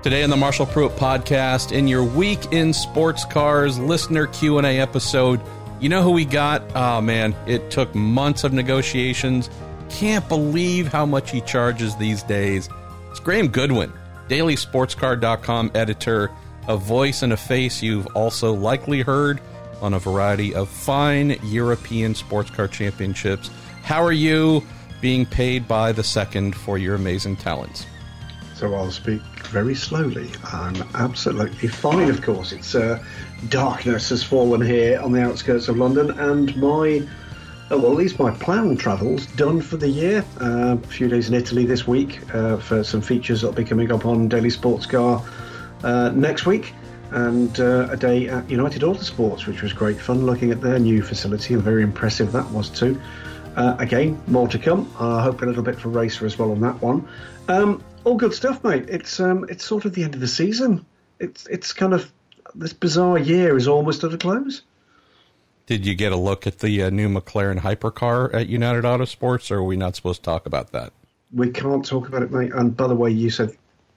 Today on the Marshall Pruett Podcast, in your Week in Sports Cars listener Q&A episode, you know who we got? Oh man, it took months of negotiations. Can't believe how much he charges these days. It's Graham Goodwin, DailySportsCar.com editor, a voice and a face you've also likely heard on a variety of fine European sports car championships. How are you being paid by the second for your amazing talents? So I'll speak very slowly. I'm absolutely fine, of course. It's darkness has fallen here on the outskirts of London, and my... oh, well, at least my planned travel's done for the year. A few days in Italy this week for some features that'll be coming up on Daily Sports Car next week. And a day at United Autosports, which was great fun, looking at their new facility, and very impressive that was too. Again, more to come. I hope a little bit for Racer as well on that one. All good stuff, mate. It's sort of the end of the season. It's kind of, this bizarre year is almost at a close. Did you get a look at the new McLaren hypercar at United Autosports, or are we not supposed to talk about that? We can't talk about it, mate. And by the way, you said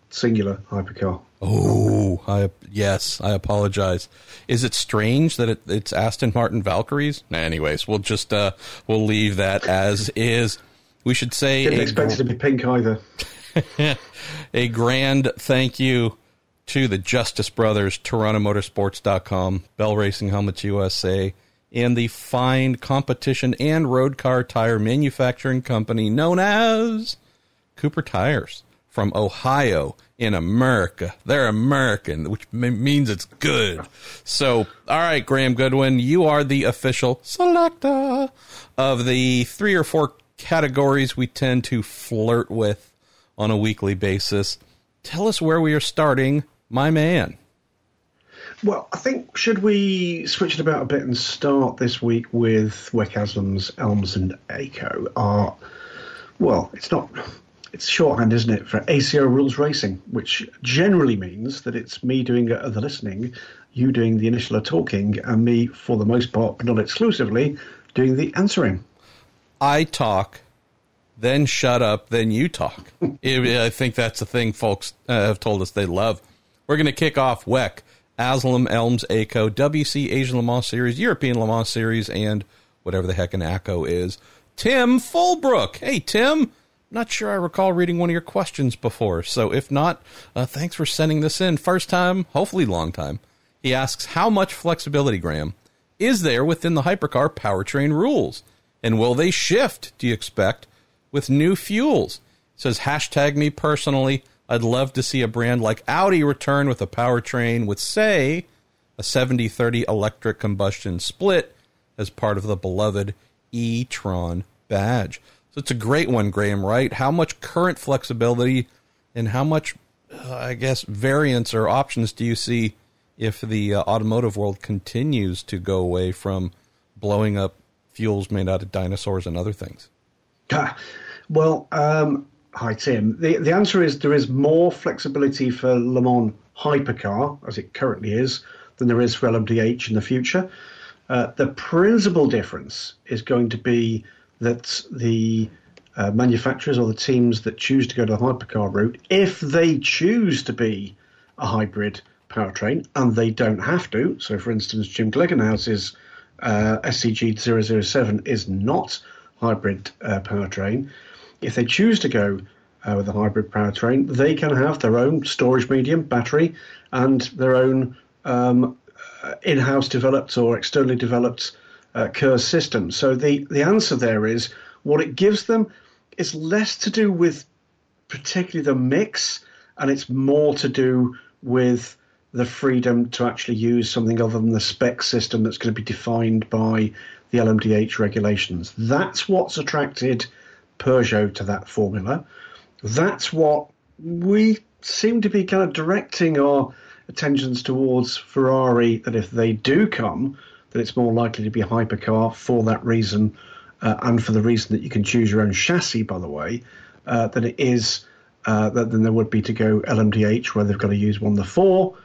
singular hypercar. Oh, I apologize. Is it strange that it's Aston Martin Valkyries? Nah, anyways, we'll just we'll leave that as is. We should say didn't expect it to be pink either. A grand thank you to the Justice Brothers, TorontoMotorsports.com, Bell Racing Helmets USA, and the fine competition and road car tire manufacturing company known as Cooper Tires from Ohio in America. They're American, which means it's good. So, all right, Graham Goodwin, you are the official selector of the 3 or 4 categories we tend to flirt with on a weekly basis. Tell us where we are starting, my man. Well, I think, should we switch it about a bit and start this week with WEC, AsLMS, ELMS, and ACO? Well, it's not... it's shorthand, isn't it, for ACO rules racing, which generally means that it's me doing the listening, you doing the initial talking, and me, for the most part, but not exclusively, doing the answering. I talk, then shut up, then you talk. I think that's the thing folks have told us they love. We're going to kick off WEC, AsLMS, ELMS, ACO, WEC, Asian Le Mans series, European Le Mans series, and whatever the heck an ACO is. Tim Fulbrook. Hey, Tim. Not sure I recall reading one of your questions before, so if not, thanks for sending this in. First time, hopefully long time. He asks, how much flexibility, Graham, is there within the hypercar powertrain rules? And will they shift, do you expect, with new fuels? He says, hashtag me personally. I'd love to see a brand like Audi return with a powertrain with, say, a 70-30 electric combustion split as part of the beloved e-tron badge. So it's a great one, Graham, right? How much current flexibility and how much, variance or options do you see if the automotive world continues to go away from blowing up fuels made out of dinosaurs and other things? Well, hi, Tim. The answer is there is more flexibility for Le Mans hypercar, as it currently is, than there is for LMDH in the future. The principal difference is going to be that the manufacturers or the teams that choose to go to the hypercar route, if they choose to be a hybrid powertrain, and they don't have to. So, for instance, Jim Glickenhaus's SCG 007 is not hybrid powertrain. If they choose to go with a hybrid powertrain, they can have their own storage medium, battery, and their own in-house developed or externally developed KER system. So the answer there is what it gives them is less to do with particularly the mix, and it's more to do with the freedom to actually use something other than the spec system that's going to be defined by the LMDH regulations. That's what's attracted Peugeot to that formula. That's what we seem to be kind of directing our attentions towards Ferrari, that if they do come, that it's more likely to be a hypercar for that reason, and for the reason that you can choose your own chassis, by the way, than it is than there would be to go LMDH, where they've got to use one of the 4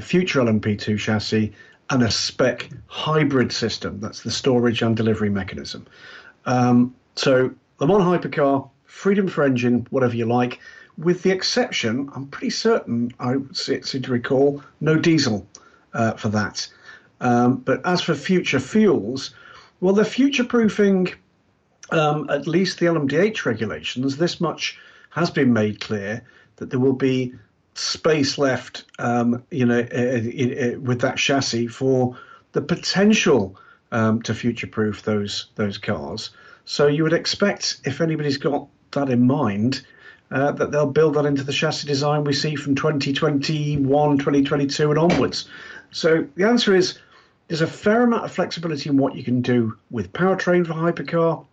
future LMP2 chassis and a spec hybrid system. That's the storage and delivery mechanism. So Le Mans hypercar, freedom for engine, whatever you like, with the exception, I'm pretty certain, I seem to recall, no diesel for that. But as for future fuels, well, they're future-proofing at least the LMDH regulations. This much has been made clear, that there will be space left, with that chassis for the potential to future-proof those cars. So you would expect, if anybody's got that in mind, that they'll build that into the chassis design we see from 2021, 2022 and onwards. So the answer is there's a fair amount of flexibility in what you can do with powertrain for hypercar.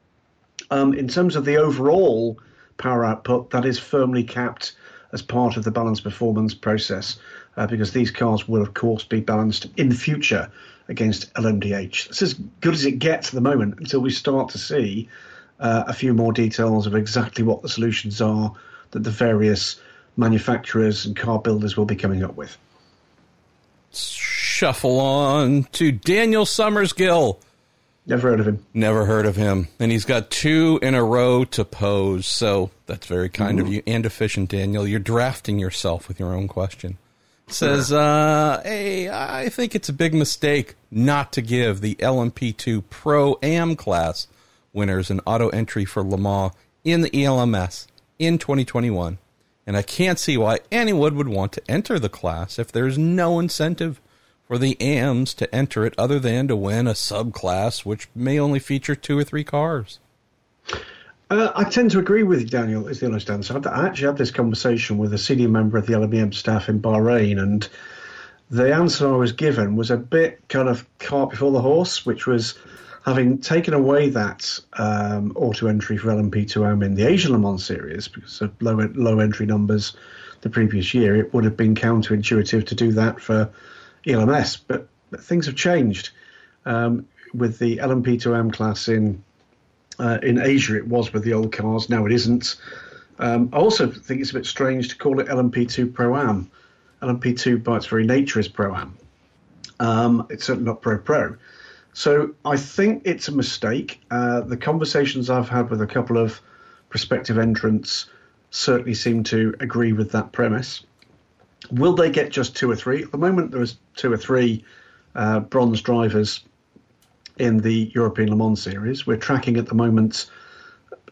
In terms of the overall power output, that is firmly capped as part of the balanced performance process, because these cars will, of course, be balanced in future against LMDH. It's as good as it gets at the moment until we start to see a few more details of exactly what the solutions are that the various manufacturers and car builders will be coming up with. Shuffle on to Daniel Summersgill. Never heard of him. Never heard of him. And he's got two in a row to pose, so that's very kind of you and efficient, Daniel. You're drafting yourself with your own question. It says, hey, I think it's a big mistake not to give the LMP2 Pro-Am class winners an auto entry for Le Mans in the ELMS in 2021. And I can't see why anyone would want to enter the class if there's no incentive for the AMs to enter it other than to win a subclass, which may only feature 2 or 3 cars. I tend to agree with you, Daniel, is the honest answer. I actually had this conversation with a senior member of the LMEM staff in Bahrain, and the answer I was given was a bit kind of cart before the horse, which was having taken away that auto entry for LMP2AM in the Asian Le Mans series, because of low entry numbers the previous year, it would have been counterintuitive to do that for ELMS, but things have changed. With the LMP2M class in Asia, it was with the old cars. Now it isn't. I also think it's a bit strange to call it LMP2 Pro-Am. LMP2, by its very nature, is Pro-Am. It's certainly not Pro-Pro. So I think it's a mistake. The conversations I've had with a couple of prospective entrants certainly seem to agree with that premise. Will they get just 2 or 3? At the moment, there is 2 or 3 bronze drivers in the European Le Mans series. We're tracking at the moment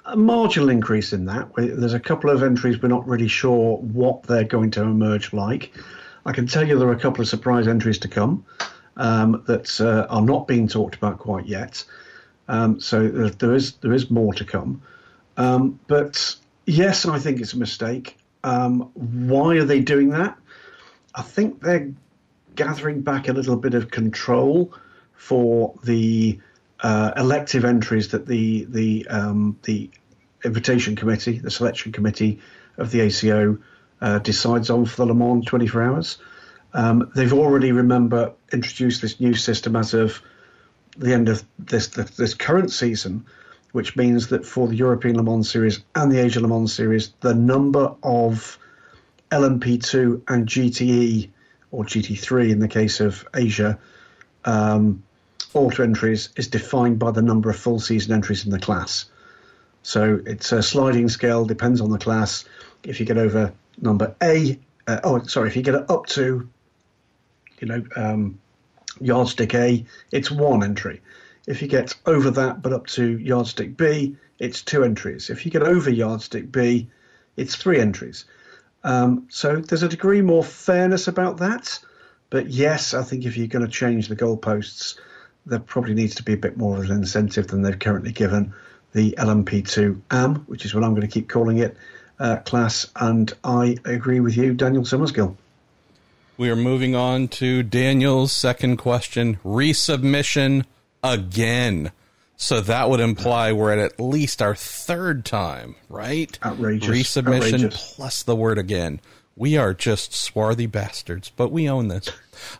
a marginal increase in that. There's a couple of entries we're not really sure what they're going to emerge like. I can tell you there are a couple of surprise entries to come that are not being talked about quite yet. So there is more to come. But yes, I think it's a mistake. Why are they doing that? I think they're gathering back a little bit of control for the elective entries that the invitation committee, the selection committee of the ACO decides on for the Le Mans 24 hours. They've already, remember, introduced this new system as of the end of this current season, which means that for the European Le Mans series and the Asian Le Mans series, the number of LMP2 and GTE, or GT3 in the case of Asia, auto entries is defined by the number of full season entries in the class. So it's a sliding scale, depends on the class. If you get over number A, if you get up to, yardstick A, it's 1 entry. If you get over that but up to yardstick B, it's 2 entries. If you get over yardstick B, it's 3 entries. So there's a degree more fairness about that. But yes, I think if you're going to change the goalposts, there probably needs to be a bit more of an incentive than they've currently given the LMP2 AM, which is what I'm going to keep calling it, class. And I agree with you, Daniel Summersgill. We are moving on to Daniel's second question, resubmission again. So that would imply we're at least our third time, right? Outrageous. Resubmission outrageous. Plus the word again. We are just swarthy bastards, but we own this.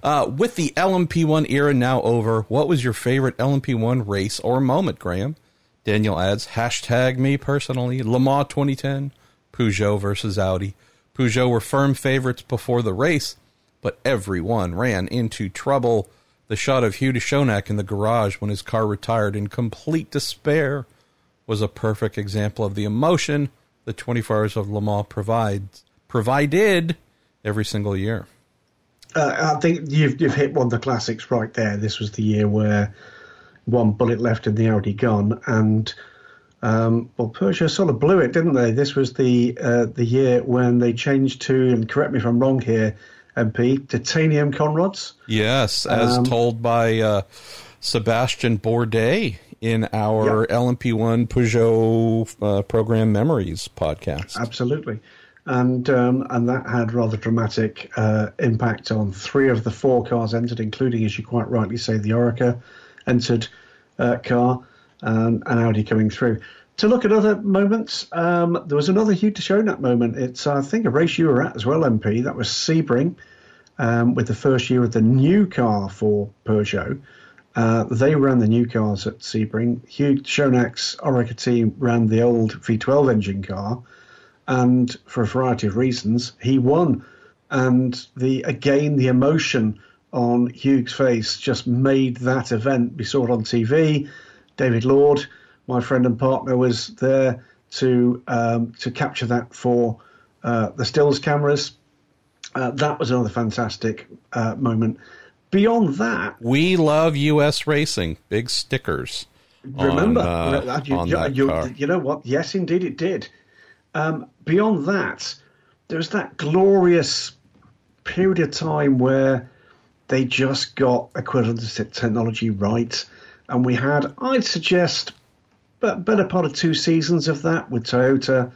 With the LMP1 era now over, what was your favorite LMP1 race or moment, Graham? Daniel adds, hashtag me personally, Le Mans 2010, Peugeot versus Audi. Peugeot were firm favorites before the race, but everyone ran into trouble. The shot of Hugues de Chaunac in the garage when his car retired in complete despair was a perfect example of the emotion the 24 Hours of Le Mans provided every single year. I think you've hit one of the classics right there. This was the year where one bullet left in the Audi gone, and Peugeot sort of blew it, didn't they? This was the year when they changed to, and correct me if I'm wrong here, MP, titanium conrods. Yes, as told by Sebastian Bourdais in our LMP1 Peugeot Program Memories podcast. Absolutely. And that had rather dramatic impact on three of the four cars entered, including, as you quite rightly say, the Oreca entered car, and Audi coming through. To look at other moments, there was another Hugues de Chaunac moment. It's, I think, a race you were at as well, MP. That was Sebring, with the first year of the new car for Peugeot. They ran the new cars at Sebring. Hugues de Chaunac's Oreca team ran the old V12 engine car, and for a variety of reasons, he won. And the emotion on Hugues' face just made that event be sort on TV. David Lord, my friend and partner, was there to capture that for the stills cameras. That was another fantastic moment. Beyond that, we love U.S. racing. Big stickers. Remember, you know what? Yes, indeed, it did. Beyond that, there was that glorious period of time where they just got equivalent technology right, and we had, I'd suggest, better part of two seasons of that with Toyota,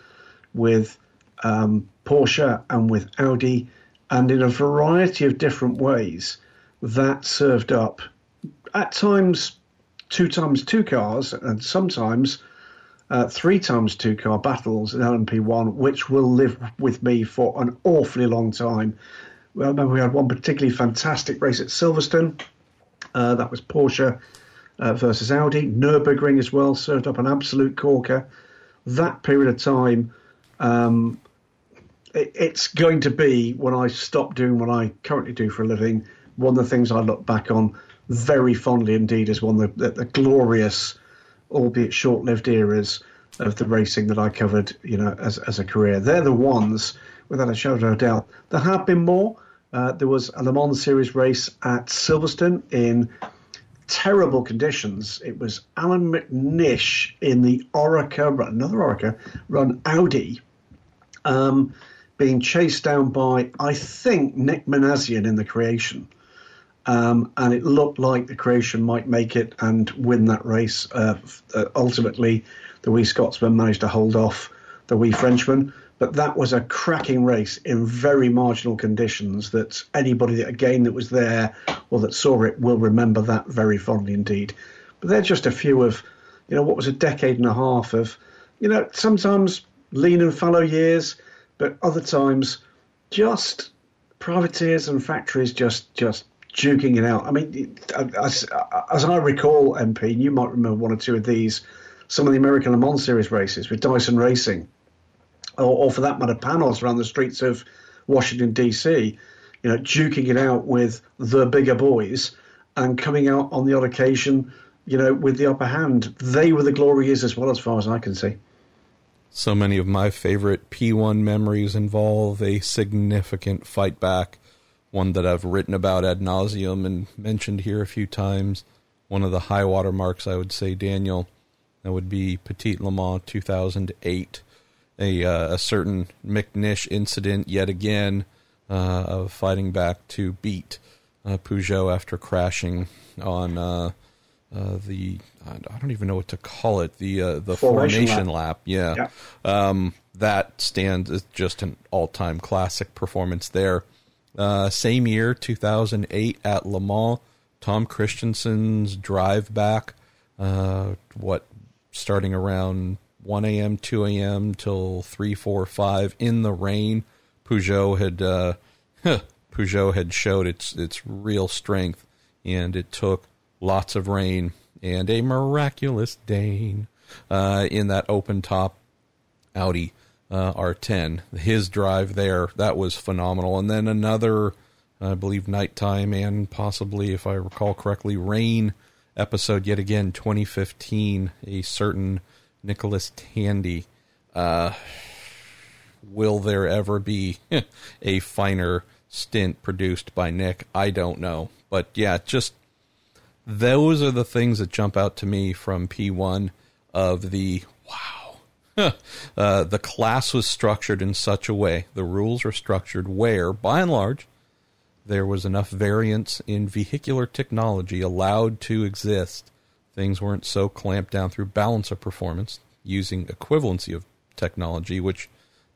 with Porsche, and with Audi, and in a variety of different ways. That served up, at times two cars, and sometimes three times two car battles in LMP1, which will live with me for an awfully long time. Well, I remember we had one particularly fantastic race at Silverstone. That was Porsche versus Audi. Nürburgring as well served up an absolute corker. That period of time, it's going to be, when I stop doing what I currently do for a living, one of the things I look back on very fondly indeed is one of the glorious, albeit short-lived eras of the racing that I covered, you know, as a career. They're the ones, without a shadow of a doubt. There have been more. There was a Le Mans series race at Silverstone in terrible conditions. It was Alan McNish in the another Oreca run Audi, being chased down by, I think, Nick Manassian in the Creation. And it looked like the Creation might make it and win that race. Ultimately, the wee Scotsman managed to hold off the wee Frenchman. But that was a cracking race in very marginal conditions that anybody, that was there or that saw it will remember that very fondly indeed. But they're just a few of, you know, what was a decade and a half of, you know, sometimes lean and fallow years, but other times just privateers and factories just duking it out. I mean, as I recall, MP, and you might remember one or two of these, some of the American Le Mans series races with Dyson Racing, or for that matter, panels around the streets of Washington, D.C., you know, duking it out with the bigger boys and coming out on the odd occasion, you know, with the upper hand. They were the glory years as well, as far as I can see. So many of my favorite P1 memories involve a significant fight back, one that I've written about ad nauseum and mentioned here a few times. One of the high water marks, I would say, Daniel, that would be Petit Le Mans 2008, a certain McNish incident yet again of fighting back to beat Peugeot after crashing on I don't even know what to call it, the formation lap. Yeah. That stands as just an all-time classic performance there. Same year, 2008 at Le Mans, Tom Christensen's drive back, starting around 1 a.m., 2 a.m. till 3, 4, 5 in the rain. Peugeot had showed its real strength, and it took lots of rain and a miraculous Dane in that open-top Audi R10. His drive there, that was phenomenal. And then another, I believe, nighttime and possibly, if I recall correctly, rain episode yet again, 2015, a certain Nicholas Tandy. Will there ever be a finer stint produced by Nick? I don't know. But yeah, just those are the things that jump out to me from P1 of the, wow, the class was structured in such a way, the rules were structured where, by and large, there was enough variance in vehicular technology allowed to exist. Things weren't so clamped down through balance of performance using equivalency of technology, which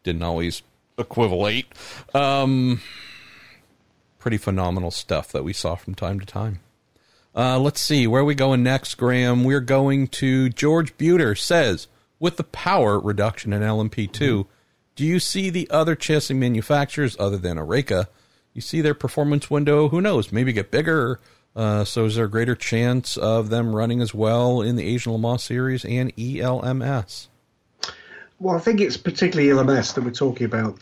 didn't always equivalate. Pretty phenomenal stuff that we saw from time to time. Let's see, where are we going next, Graham? We're going to George Buter says, with the power reduction in LMP2, do you see the other chassis manufacturers other than Oreca? You see their performance window, who knows, maybe get bigger. So is there a greater chance of them running as well in the Asian Le Mans series and ELMS? Well, I think it's particularly LMS that we're talking about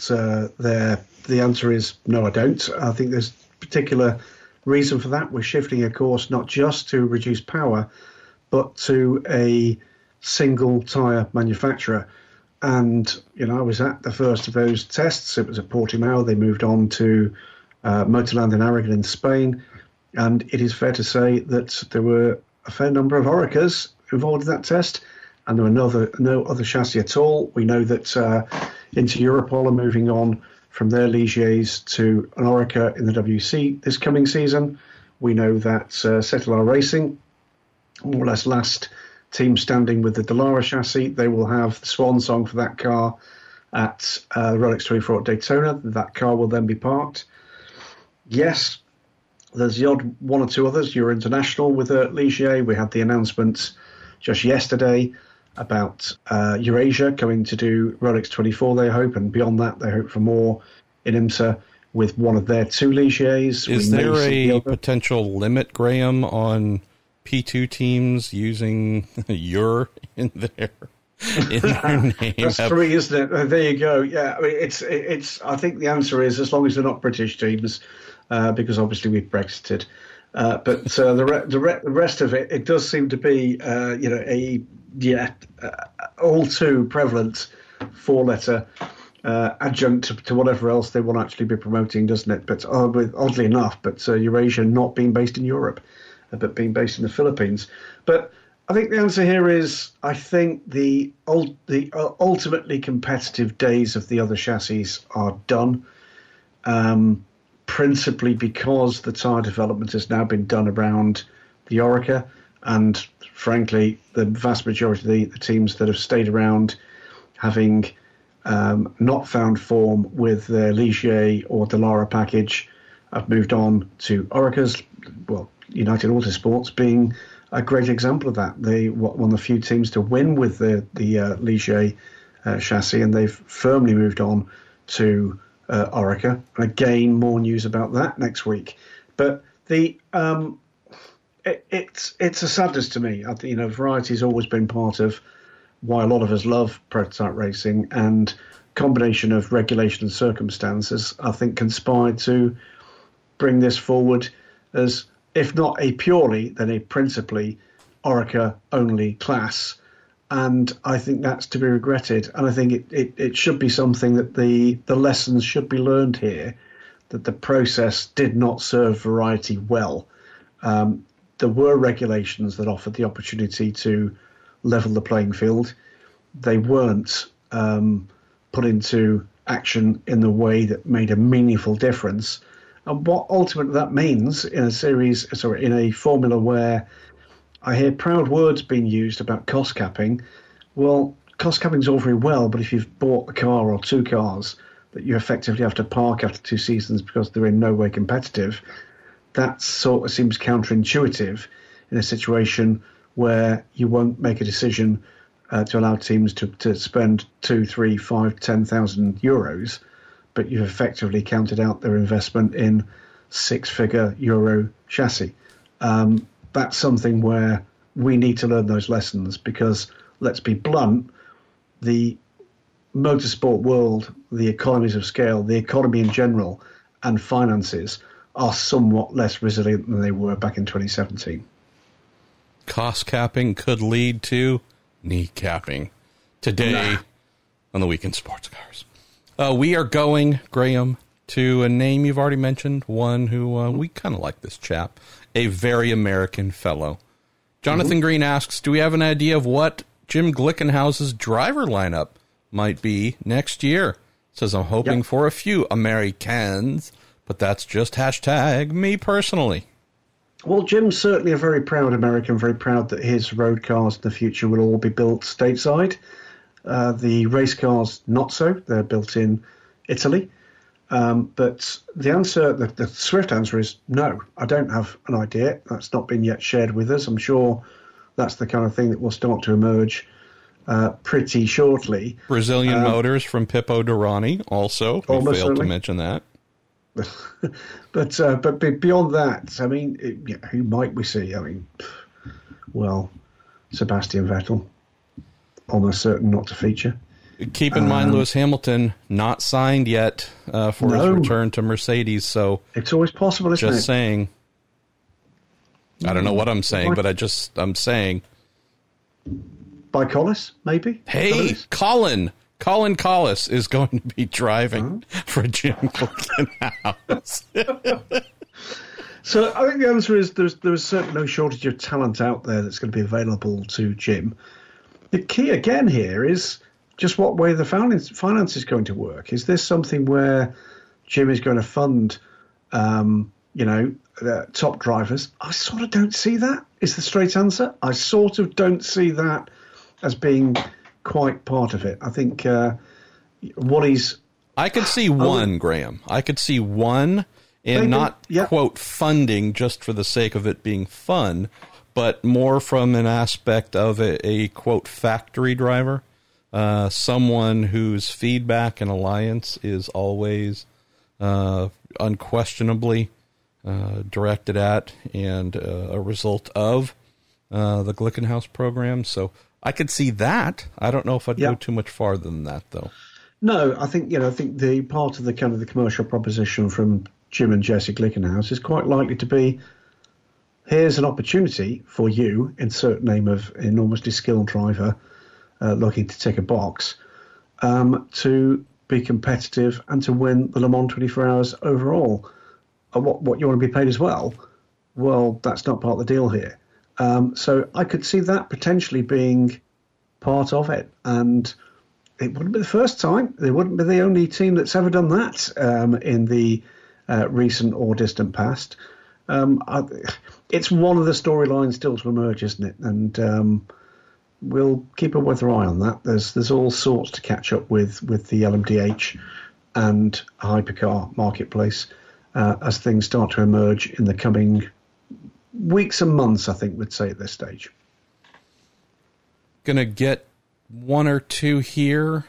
there. The answer is no, I don't. I think there's a particular reason for that. We're shifting a course not just to reduce power, but to a single tyre manufacturer. And, you know, I was at the first of those tests. It was at Portimao. They moved on to Motorland in Aragon in Spain. And it is fair to say that there were a fair number of Orecas involved in that test, and there were no other chassis at all. We know that Inter Europol are moving on from their Ligiers to an Oreca in the WEC this coming season. We know that Cetelar Racing, more or less last team standing with the Dallara chassis, they will have the swan song for that car at Rolex 24 at Daytona. That car will then be parked. Yes, there's the odd one or two others. You're international with Ligier. We had the announcement just yesterday about Eurasia going to do Rolex 24, they hope, and beyond that, they hope for more in IMSA with one of their two Ligiers. Is there a potential limit, Graham, on P2 teams using your in their name? That's three, isn't it? There you go. Yeah, I mean, it's. I think the answer is as long as they're not British teams, because obviously we've Brexited. But the rest of it, it does seem to be, all too prevalent four-letter adjunct to whatever else they want to actually be promoting, doesn't it? But oddly enough, but Eurasia not being based in Europe, but being based in the Philippines. But I think the answer here is, I think the ultimately competitive days of the other chassis are done. Principally because the tyre development has now been done around the Oreca, and frankly, the vast majority of the teams that have stayed around, having not found form with their Ligier or Dallara package, have moved on to Orecas. Well, United Autosports being a great example of that. They were one of the few teams to win with the Ligier chassis, and they've firmly moved on to Oreca, and again more news about that next week. But the it's a sadness to me. I think, you know, variety's always been part of why a lot of us love prototype racing, and combination of regulation and circumstances, I think, conspired to bring this forward as, if not a purely, then a principally Oreca only class. And I think that's to be regretted. And I think it should be something that the lessons should be learned here, that the process did not serve variety well. There were regulations that offered the opportunity to level the playing field. They weren't put into action in the way that made a meaningful difference. And what ultimately that means in a formula where I hear proud words being used about cost capping. Well, cost capping is all very well, but if you've bought a car or two cars that you effectively have to park after two seasons because they're in no way competitive, that sort of seems counterintuitive in a situation where you won't make a decision to allow teams to spend €2,000, €3,000, €5,000, €10,000, but you've effectively counted out their investment in six-figure euro chassis. That's something where we need to learn those lessons, because, let's be blunt, the motorsport world, the economies of scale, the economy in general, and finances are somewhat less resilient than they were back in 2017. Cost capping could lead to knee capping today on the Week in Sports Cars. We are going, Graham, to a name you've already mentioned, one who we kind of like this chap, a very American fellow. Jonathan Green asks, do we have an idea of what Jim Glickenhaus's driver lineup might be next year? Says, I'm hoping for a few Americans, but that's just hashtag me personally. Well, Jim's certainly a very proud American, very proud that his road cars in the future will all be built stateside. The race cars, not so. They're built in Italy. But the answer, the swift answer is no, I don't have an idea. That's not been yet shared with us. I'm sure that's the kind of thing that will start to emerge pretty shortly. Brazilian Motors from Pippo Derani also. We failed certainly. To mention that. But beyond that, I mean, who might we see? I mean, well, Sebastian Vettel, almost certain not to feature. Keep in mind, Lewis Hamilton, not signed yet for his return to Mercedes. So it's always possible, isn't it? Just saying. I don't know what I'm saying, but I'm saying. By Collis, maybe? Hey, Collis. Colin Collis is going to be driving for Jim Glickenhaus. So I think the answer is there's certainly no shortage of talent out there that's going to be available to Jim. The key again here is just what way the finance is going to work. Is this something where Jim is going to fund, top drivers? I sort of don't see that is the straight answer. I sort of don't see that as being quite part of it. I think I could see one, Graham. I could see one in not, quote, funding just for the sake of it being fun, but more from an aspect of a quote, factory driver. Someone whose feedback and alliance is always unquestionably directed at and a result of the Glickenhaus program. So I could see that. I don't know if I'd go too much farther than that, though. No, I think the part of the kind of the commercial proposition from Jim and Jesse Glickenhaus is quite likely to be, here's an opportunity for you, insert name of enormously skilled driver, looking to tick a box, to be competitive and to win the Le Mans 24 hours overall. What you want to be paid as well? Well, that's not part of the deal here. So I could see that potentially being part of it. And it wouldn't be the first time. They wouldn't be the only team that's ever done that in the recent or distant past. It's one of the storylines still to emerge, isn't it? And we'll keep a weather eye on that. There's all sorts to catch up with the LMDH and hypercar marketplace as things start to emerge in the coming weeks and months, I think we'd say at this stage. Going to get one or two here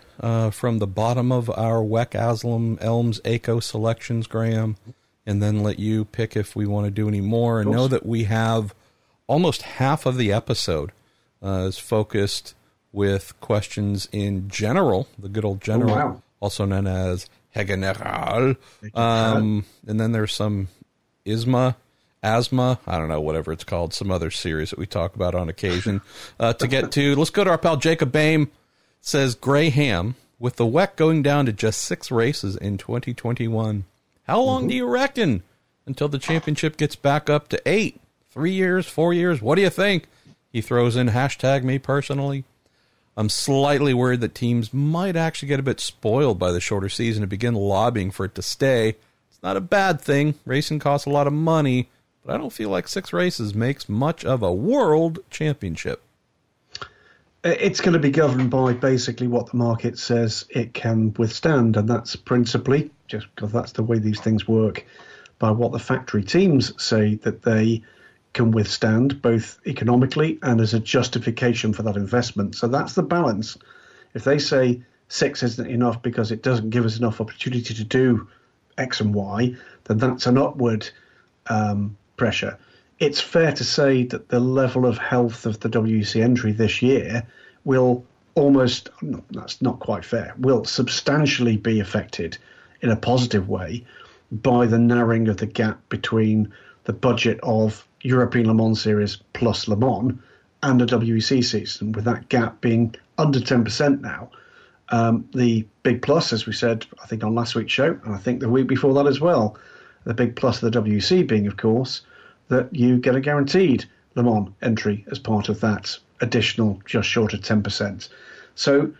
from the bottom of our WEC, AsLMS, ELMS, ACO selections, Graham, and then let you pick if we want to do any more. And know that we have almost half of the episode is focused with questions in general, the good old general, also known as Hegeneral. And then there's some asthma, I don't know, whatever it's called, some other series that we talk about on occasion to get to. Let's go to our pal Jacob Baim. Says, Graham, with the WEC going down to just 6 races in 2021, how long do you reckon until the championship gets back up to 8? 3 years, 4 years? What do you think? He throws in hashtag me personally. I'm slightly worried that teams might actually get a bit spoiled by the shorter season and begin lobbying for it to stay. It's not a bad thing. Racing costs a lot of money, but I don't feel like 6 races makes much of a world championship. It's going to be governed by basically what the market says it can withstand, and that's principally, just because that's the way these things work, by what the factory teams say that they can withstand, both economically and as a justification for that investment. So that's the balance. If they say 6 isn't enough because it doesn't give us enough opportunity to do X and Y, then that's an upward pressure. It's fair to say that the level of health of the WEC entry this year will almost, that's not quite fair, will substantially be affected in a positive way by the narrowing of the gap between the budget of European Le Mans series plus Le Mans and a WEC season, with that gap being under 10% now. The big plus, as we said, I think on last week's show, and I think the week before that as well, the big plus of the WEC being, of course, that you get a guaranteed Le Mans entry as part of that additional just short of 10%. So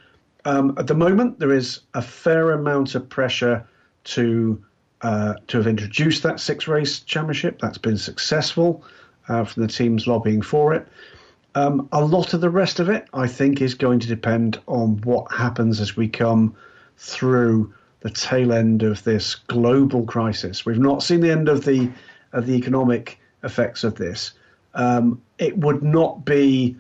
at the moment, there is a fair amount of pressure to have introduced that six-race championship. That's been successful from the teams lobbying for it. A lot of the rest of it, I think, is going to depend on what happens as we come through the tail end of this global crisis. We've not seen the end of the economic effects of this. It would not be,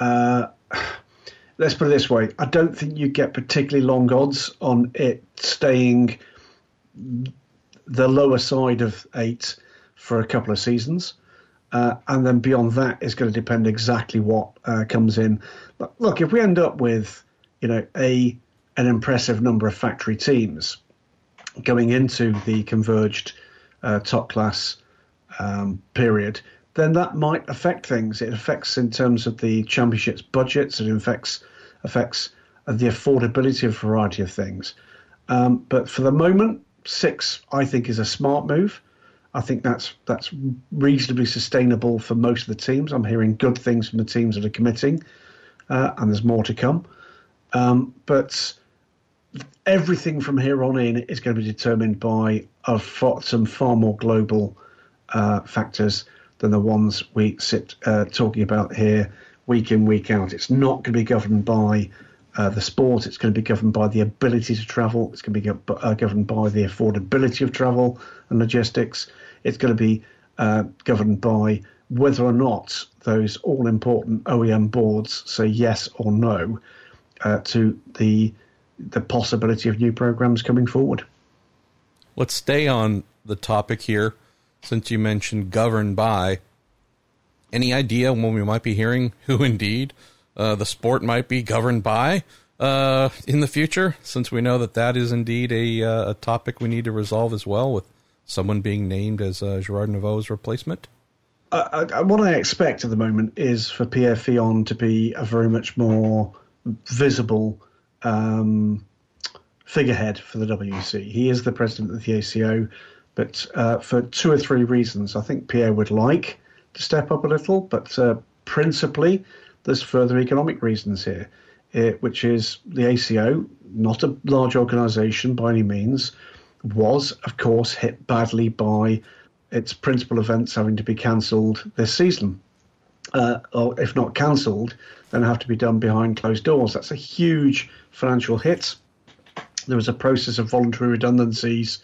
let's put it this way, I don't think you get particularly long odds on it staying the lower side of 8 for a couple of seasons, and then beyond that is going to depend exactly what comes in. But look, if we end up with, you know, an impressive number of factory teams going into the converged top class period, then that might affect things. It affects in terms of the championship's budgets. It affects the affordability of a variety of things. But for the moment, 6, I think, is a smart move. I think that's reasonably sustainable for most of the teams. I'm hearing good things from the teams that are committing, and there's more to come. But everything from here on in is going to be determined by some far more global factors than the ones we sit talking about here week in, week out. It's not going to be governed by the sport. It's going to be governed by the ability to travel. It's going to be governed by the affordability of travel and logistics. It's going to be governed by whether or not those all-important OEM boards say yes or no to the possibility of new programs coming forward. Let's stay on the topic here, since you mentioned governed by. Any idea when we might be hearing who indeed the sport might be governed by in the future, since we know that is indeed a topic we need to resolve as well, with someone being named as Gerard Nouveau's replacement? What I expect at the moment is for Pierre Fillon to be a very much more visible figurehead for the WEC. He is the president of the ACO, but for 2 or 3 reasons. I think Pierre would like to step up a little, but principally there's further economic reasons here, which is the ACO, not a large organisation by any means, was, of course, hit badly by its principal events having to be cancelled this season. Or if not cancelled, then have to be done behind closed doors. That's a huge financial hit. There was a process of voluntary redundancies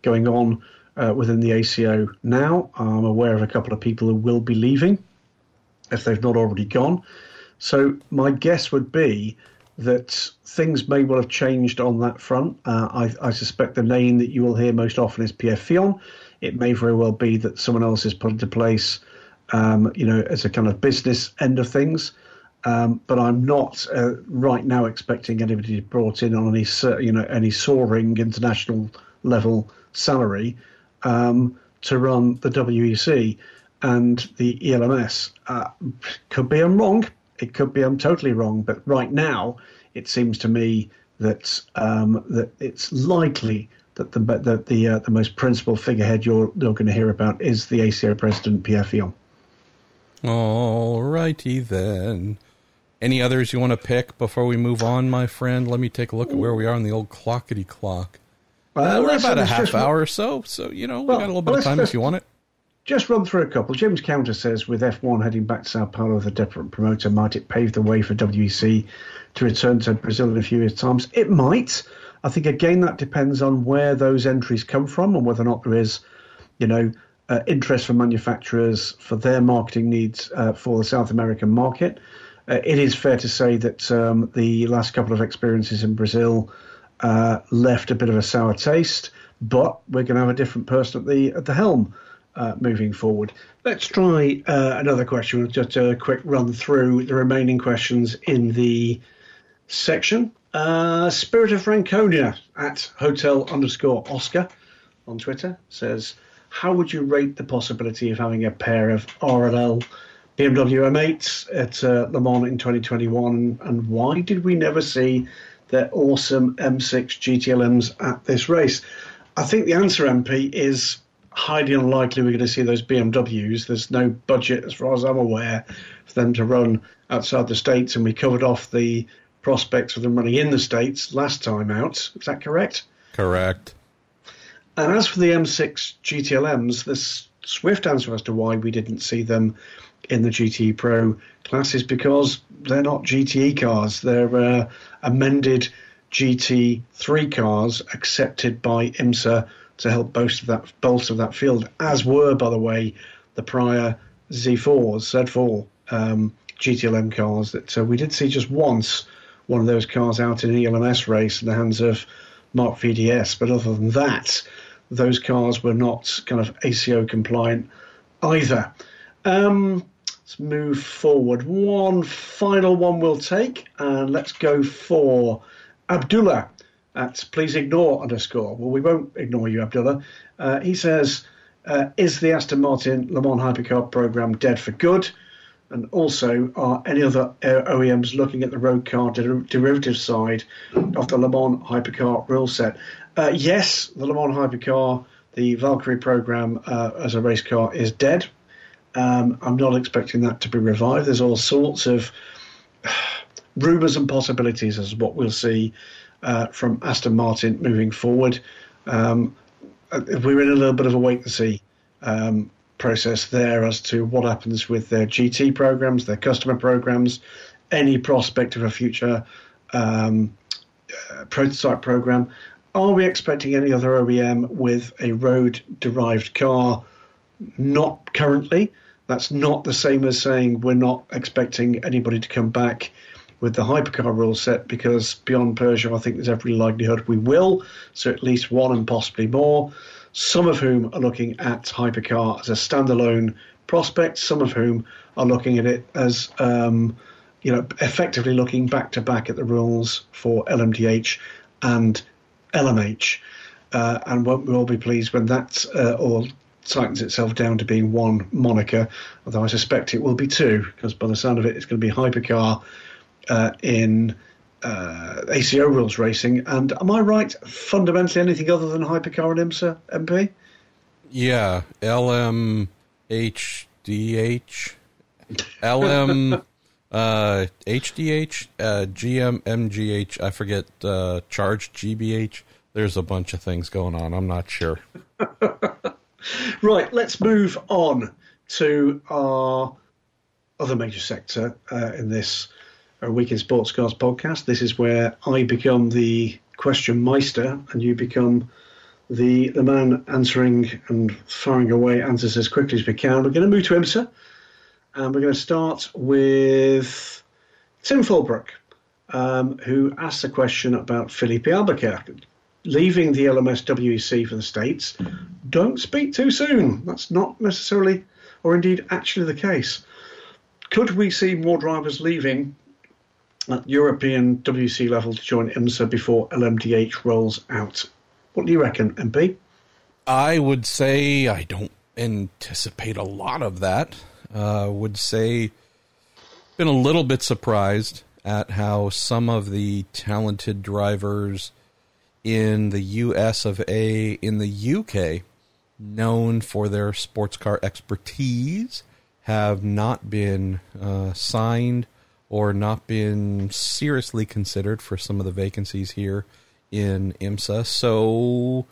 going on within the ACO now. I'm aware of a couple of people who will be leaving if they've not already gone. So my guess would be that things may well have changed on that front. I suspect the name that you will hear most often is Pierre Fillon. It may very well be that someone else is put into place, you know, as a kind of business end of things. But I'm not right now expecting anybody brought in on any, you know, any soaring international level salary to run the WEC and the ELMS. Could be I'm wrong. It could be I'm totally wrong. But right now, it seems to me that that it's likely that the most principal figurehead you're going to hear about is the ACO president Pierre Fillon. All righty then. Any others you want to pick before we move on, my friend? Let me take a look at where we are on the old clockety clock. We're about a half hour or so, you know, we got a little bit of time if you want it. Just run through a couple. James Counter says, with F1 heading back to Sao Paulo with a different promoter, might it pave the way for WEC to return to Brazil in a few years' time? It might. I think, again, that depends on where those entries come from and whether or not there is, you know, interest from manufacturers for their marketing needs for the South American market. It is fair to say that the last couple of experiences in Brazil left a bit of a sour taste, but we're going to have a different person at the helm moving forward. Let's try another question. We'll just do a quick run through the remaining questions in the section. Spirit of Franconia at hotel_Oscar on Twitter says, how would you rate the possibility of having a pair of RLL BMW M8s at Le Mans in 2021, and why did we never see their awesome M6 GTLMs at this race? I think the answer, MP, is highly unlikely we're going to see those BMWs. There's no budget, as far as I'm aware, for them to run outside the States, and we covered off the prospects of them running in the States last time out. Is that correct? Correct. And as for the M6 GTLMs, the swift answer as to why we didn't see them in the GTE Pro class is because they're not GTE cars. They're amended GT3 cars accepted by IMSA to help bolster that field, as were, by the way, the prior Z4 GTLM cars that we did see just once, one of those cars out in an ELMS race in the hands of Mark VDS. But other than that, those cars were not kind of ACO compliant either. Let's move forward. One final one we'll take, and let's go for Abdullah at please ignore _ Well, we won't ignore you, Abdullah. He says, is the Aston Martin Le Mans Hypercar program dead for good? And also, are any other OEMs looking at the road car derivative side of the Le Mans Hypercar rule set? Yes, the Le Mans Hypercar, the Valkyrie program as a race car, is dead. I'm not expecting that to be revived. There's all sorts of rumours and possibilities as what we'll see from Aston Martin moving forward. We're in a little bit of a wait-and-see process there as to what happens with their GT programs, their customer programs, any prospect of a future prototype program. Are we expecting any other OEM with a road-derived car? Not currently. That's not the same as saying we're not expecting anybody to come back with the hypercar rule set, because beyond Peugeot, I think there's every likelihood we will, so at least one and possibly more, some of whom are looking at hypercar as a standalone prospect, some of whom are looking at it as, effectively looking back-to-back at the rules for LMDH and LMH. And won't we all be pleased when that all tightens itself down to being one moniker, although I suspect it will be two, because by the sound of it, it's going to be hypercar in ACO rules racing. And am I right, fundamentally anything other than hypercar and IMSA, MP? Yeah, LMHDH, LM HDH, GM MGH, I forget, charge GBH. There's a bunch of things going on. I'm not sure. Right, let's move on to our other major sector in this A Week in Sports Cars podcast. This is where I become the question meister and you become the man answering and firing away answers as quickly as we can. We're going to move to IMSA, and we're going to start with Tim Fulbrook, who asked a question about Felipe Albuquerque leaving the LMS WEC for the States. Don't speak too soon. That's not necessarily or indeed actually the case. Could we see more drivers leaving at European WC level to join IMSA before LMDH rolls out? What do you reckon, MP? I would say I don't anticipate a lot of that. I would say been a little bit surprised at how some of the talented drivers in the US of A, in the UK, known for their sports car expertise, have not been signed or not been seriously considered for some of the vacancies here in IMSA. So,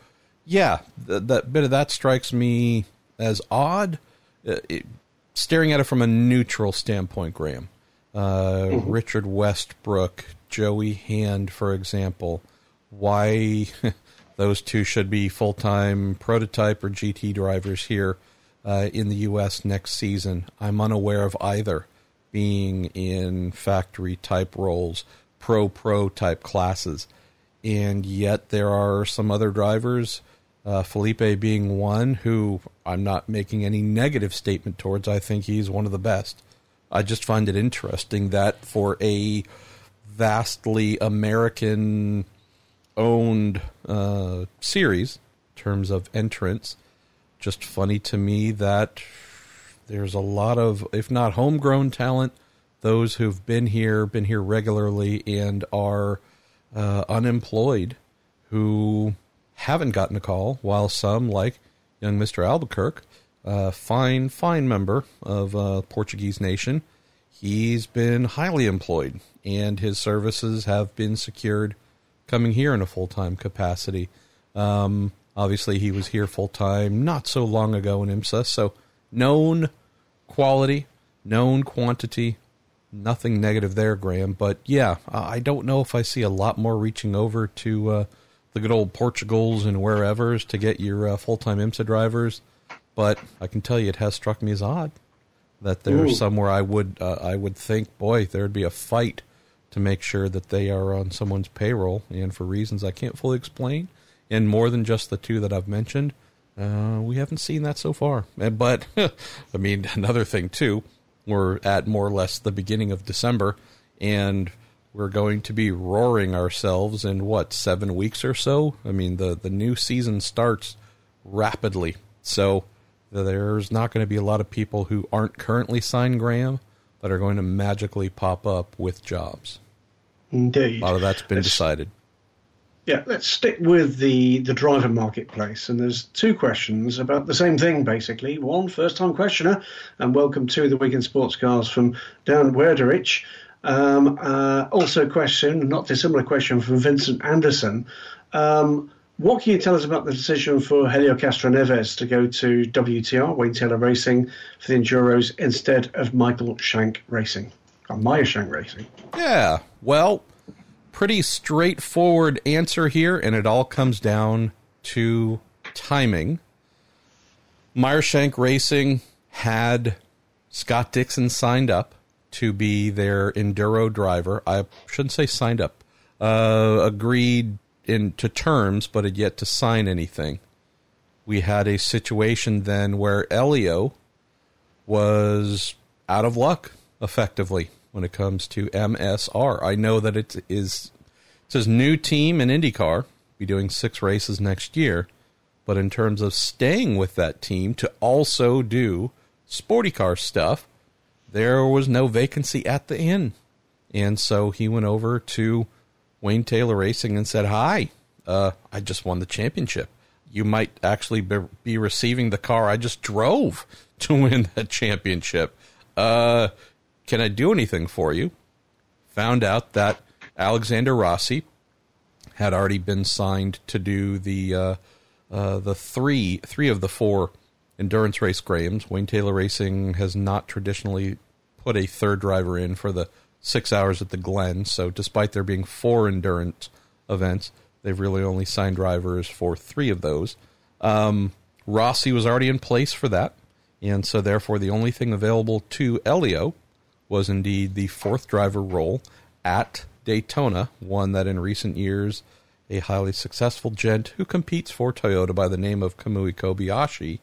yeah, that bit of that strikes me as odd. Staring at it from a neutral standpoint, Graham. Richard Westbrook, Joey Hand, for example. Why those two should be full-time prototype or GT drivers here in the U.S. next season. I'm unaware of either being in factory-type roles, pro-type classes. And yet there are some other drivers, Felipe being one, who I'm not making any negative statement towards. I think he's one of the best. I just find it interesting that for a vastly American-owned series, in terms of entrants, just funny to me that there's a lot of, if not homegrown talent, those who've been here regularly and are unemployed who haven't gotten a call, while some, like young Mr. Albuquerque, fine member of Portuguese nation, he's been highly employed, and his services have been secured coming here in a full-time capacity. Obviously, he was here full-time not so long ago in IMSA, so known quality, known quantity, nothing negative there, Graham. But, yeah, I don't know if I see a lot more reaching over to the good old Portugals and wherevers to get your full-time IMSA drivers, but I can tell you it has struck me as odd that there's somewhere I would think, boy, there'd be a fight to make sure that they are on someone's payroll, and for reasons I can't fully explain, and more than just the two that I've mentioned, we haven't seen that so far. But, I mean, another thing, too, we're at more or less the beginning of December, and we're going to be roaring ourselves in, 7 weeks or so? I mean, the new season starts rapidly. So there's not going to be a lot of people who aren't currently signed, Graham, that are going to magically pop up with jobs. Indeed. A lot of that's been decided. Yeah, let's stick with the driver marketplace. And there's two questions about the same thing, basically. One, first-time questioner, and welcome to the Week in Sports Cars from Dan Werderich. Also question, not dissimilar question from Vincent Anderson. What can you tell us about the decision for Helio Castroneves to go to WTR, Wayne Taylor Racing, for the Enduros instead of Maya Shank Racing? Yeah, well, pretty straightforward answer here, and it all comes down to timing. Maya Shank Racing had Scott Dixon signed up to be their Enduro driver. I shouldn't say signed up. Agreed to terms, but had yet to sign anything. We had a situation then where Helio was out of luck, effectively, when it comes to MSR. I know that it's his new team in IndyCar. Be doing 6 races next year. But in terms of staying with that team to also do sporty car stuff, there was no vacancy at the inn. And so he went over to Wayne Taylor Racing and said, hi, I just won the championship. You might actually be receiving the car I just drove to win that championship. Can I do anything for you? Found out that Alexander Rossi had already been signed to do the three of the 4 endurance race, Grahams. Wayne Taylor Racing has not traditionally put a third driver in for the 6 hours at the Glen, so despite there being 4 endurance events, they've really only signed drivers for 3 of those. Rossi was already in place for that, and so therefore the only thing available to Helio was indeed the 4th driver role at Daytona, one that in recent years a highly successful gent who competes for Toyota by the name of Kamui Kobayashi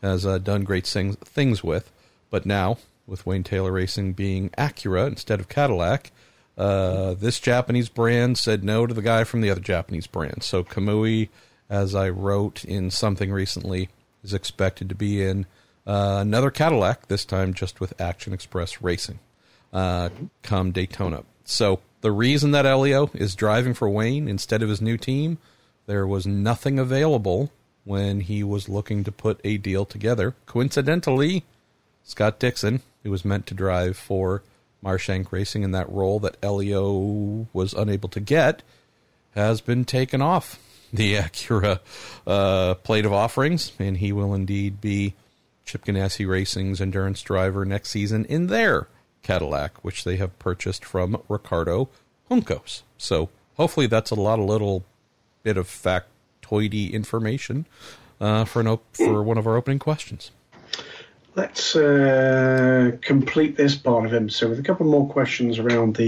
has done great things with. But now, with Wayne Taylor Racing being Acura instead of Cadillac, this Japanese brand said no to the guy from the other Japanese brand. So Kamui, as I wrote in something recently, is expected to be in another Cadillac, this time just with Action Express Racing, come Daytona. So the reason that Helio is driving for Wayne instead of his new team, there was nothing available when he was looking to put a deal together. Coincidentally, Scott Dixon, who was meant to drive for Maya Shank Racing in that role that Helio was unable to get, has been taken off the Acura plate of offerings, and he will indeed be Chip Ganassi Racing's endurance driver next season in their Cadillac, which they have purchased from Ricardo Juncos. So hopefully that's a lot of little bit of fact information for one of our opening questions. Let's complete this part of IMSA with a couple more questions around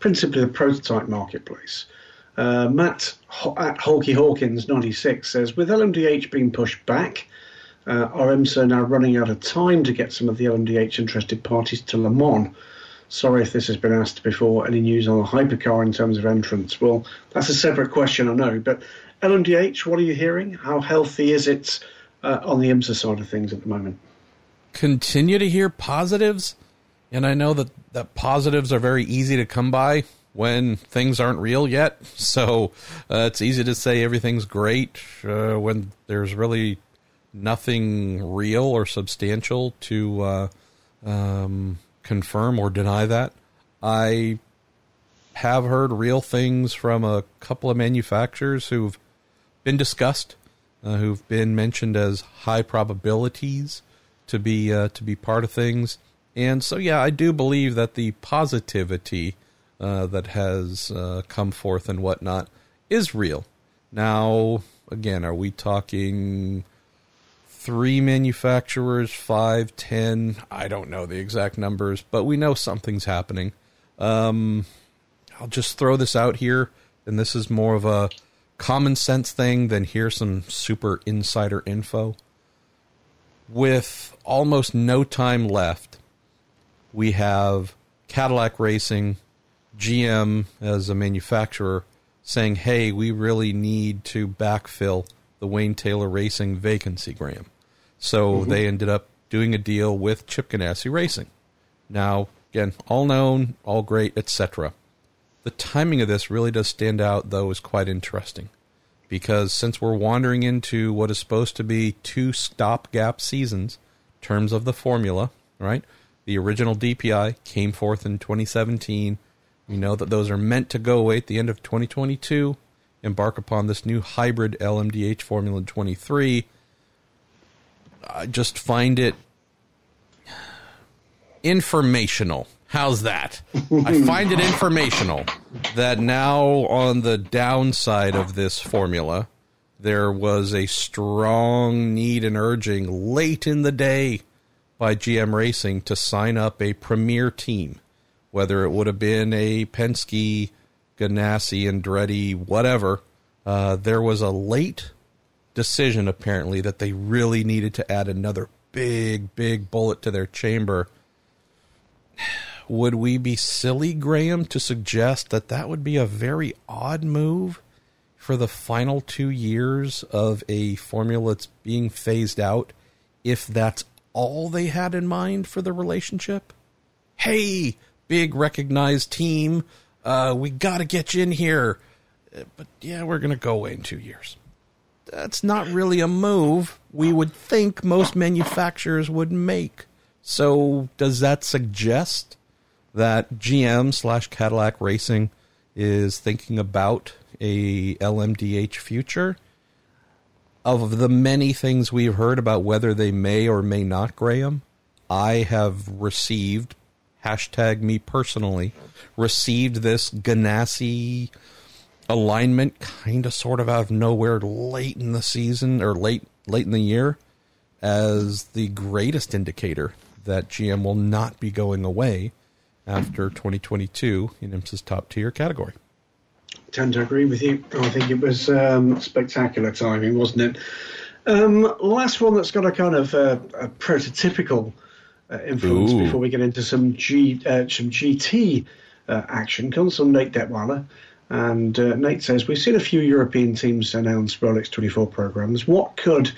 principally the prototype marketplace. Matt at Hulky Hawkins 96 says, with LMDH being pushed back, are IMSA now running out of time to get some of the LMDH interested parties to Le Mans? Sorry if this has been asked before. Any news on the hypercar in terms of entrants? Well, that's a separate question, I know, but LMDH, what are you hearing? How healthy is it on the IMSA side of things at the moment? Continue to hear positives, and I know that positives are very easy to come by when things aren't real yet. So it's easy to say everything's great when there's really nothing real or substantial to confirm or deny that. I have heard real things from a couple of manufacturers who've been discussed, who've been mentioned as high probabilities to be part of things. And so, yeah, I do believe that the positivity that has come forth and whatnot is real. Now, again, are we talking 3 manufacturers, 5, 10? I don't know the exact numbers, but we know something's happening. I'll just throw this out here, and this is more of a common sense thing than here's some super insider info. With almost no time left, we have Cadillac Racing, GM as a manufacturer, saying, hey, we really need to backfill the Wayne Taylor Racing vacancy, Graham. So they ended up doing a deal with Chip Ganassi Racing. Now, again, all known, all great, etc. The timing of this really does stand out, though, is quite interesting, because since we're wandering into what is supposed to be 2 stopgap seasons in terms of the formula, right? The original DPI came forth in 2017. We know that those are meant to go away at the end of 2022, embark upon this new hybrid LMDH formula in 23. I just find it informational. How's that? I find it informational that now on the downside of this formula, there was a strong need and urging late in the day by GM Racing to sign up a premier team, whether it would have been a Penske, Ganassi, Andretti, whatever. There was a late decision, apparently, that they really needed to add another big, big bullet to their chamber. Would we be silly, Graham, to suggest that that would be a very odd move for the final 2 years of a formula that's being phased out, if that's all they had in mind for the relationship? Hey, big recognized team, we got to get you in here. But yeah, we're going to go away in 2 years. That's not really a move we would think most manufacturers would make. So does that suggest that GM/Cadillac Racing is thinking about a LMDH future? Of the many things we've heard about whether they may or may not, Graham, I have received, hashtag me personally, received this Ganassi alignment kind of sort of out of nowhere late in the season or late in the year as the greatest indicator that GM will not be going away after 2022 in IMSA's top tier category. Tend to agree with you. I think it was spectacular timing, wasn't it? Last one that's got a kind of a prototypical influence. Ooh. Before we get into some GT action comes from Nate Detweiler. And Nate says, we've seen a few European teams announce Rolex 24 programs. What could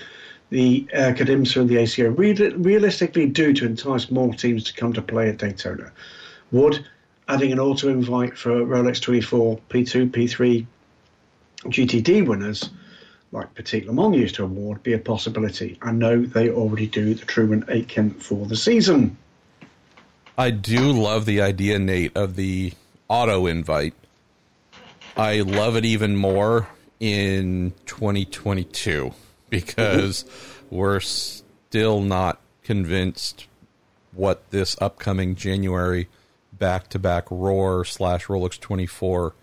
IMSA and the ACO realistically do to entice more teams to come to play at Daytona? Would adding an auto invite for Rolex 24 P2, P3 GTD winners, like Petit Le Mans used to award, be a possibility? I know they already do the Truman Aitken for the season. I do love the idea, Nate, of the auto invite. I love it even more in 2022 because we're still not convinced what this upcoming January back-to-back Roar/Rolex 24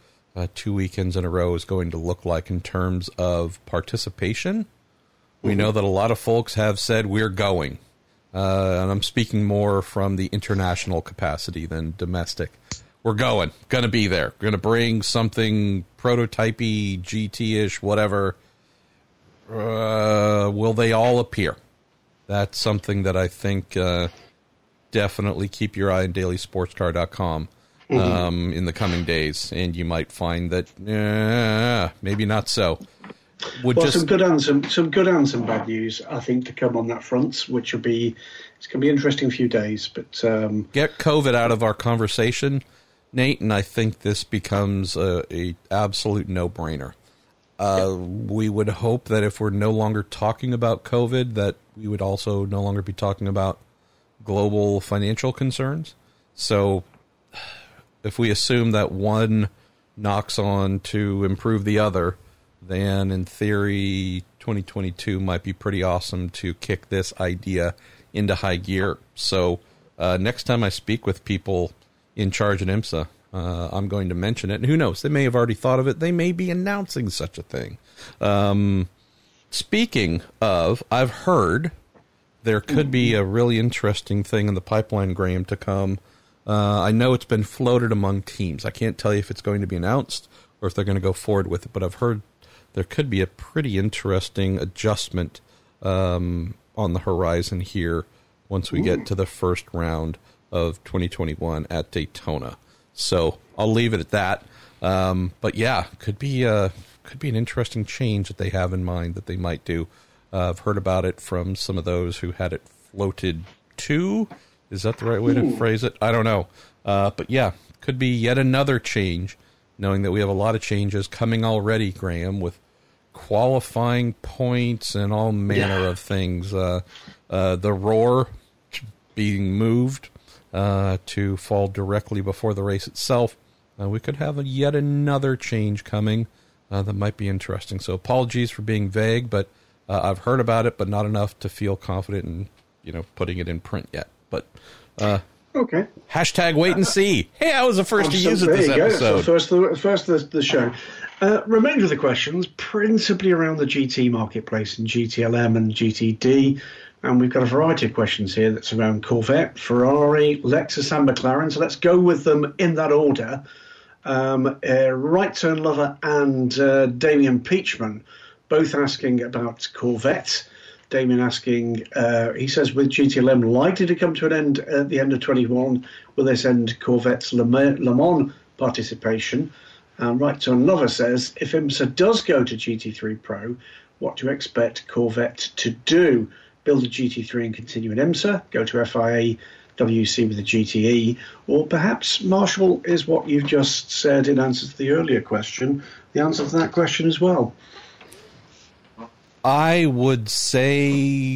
2 weekends in a row is going to look like in terms of participation. We know that a lot of folks have said we're going, and I'm speaking more from the international capacity than domestic. We're going, going to be there, going to bring something prototypey, GT-ish, whatever. Will they all appear? That's something that I think... definitely keep your eye on DailySportsCar.com in the coming days, and you might find that maybe not so. Some good and some bad news, I think, to come on that front, which will be it's going to be an interesting few days. But get COVID out of our conversation. Nate, and I think this becomes a absolute no-brainer. We would hope that if we're no longer talking about COVID, that we would also no longer be talking about global financial concerns. So if we assume that one knocks on to improve the other, then in theory 2022 might be pretty awesome to kick this idea into high gear. So next time I speak with people in charge at IMSA, I'm going to mention it. And who knows, they may have already thought of it. They may be announcing such a thing. Speaking of, I've heard there could be a really interesting thing in the pipeline, Graham, to come. I know it's been floated among teams. I can't tell you if it's going to be announced or if they're going to go forward with it, but I've heard there could be a pretty interesting adjustment on the horizon here once we get to the first round of 2021 at Daytona. So I'll leave it at that. But yeah, could be an interesting change that they have in mind that they might do. I've heard about it from some of those who had it floated to. Is that the right way to phrase it? I don't know. But yeah, could be yet another change, knowing that we have a lot of changes coming already, Graham, with qualifying points and all manner of things. The roar being moved to fall directly before the race itself. We could have yet another change coming that might be interesting. So apologies for being vague, but I've heard about it, but not enough to feel confident in, you know, putting it in print yet. But okay. Hashtag wait and see. Hey, I was the first to use it this episode. First of the show. Remainder of the questions, principally around the GT marketplace and GTLM and GTD. And we've got a variety of questions here that's around Corvette, Ferrari, Lexus and McLaren. So let's go with them in that order. Right Turn Lover and Damien Peachman, both asking about Corvette. Damien asking, he says, with GTLM likely to come to an end at the end of 21, will this end Corvette's Le Mans participation? Right Turn Lover says, if IMSA does go to GT3 Pro, what do you expect Corvette to do? Build a GT3 and continue in IMSA, go to FIA, WEC with a GTE, or perhaps, Marshall, is what you've just said in answer to the earlier question, the answer to that question as well. I would say,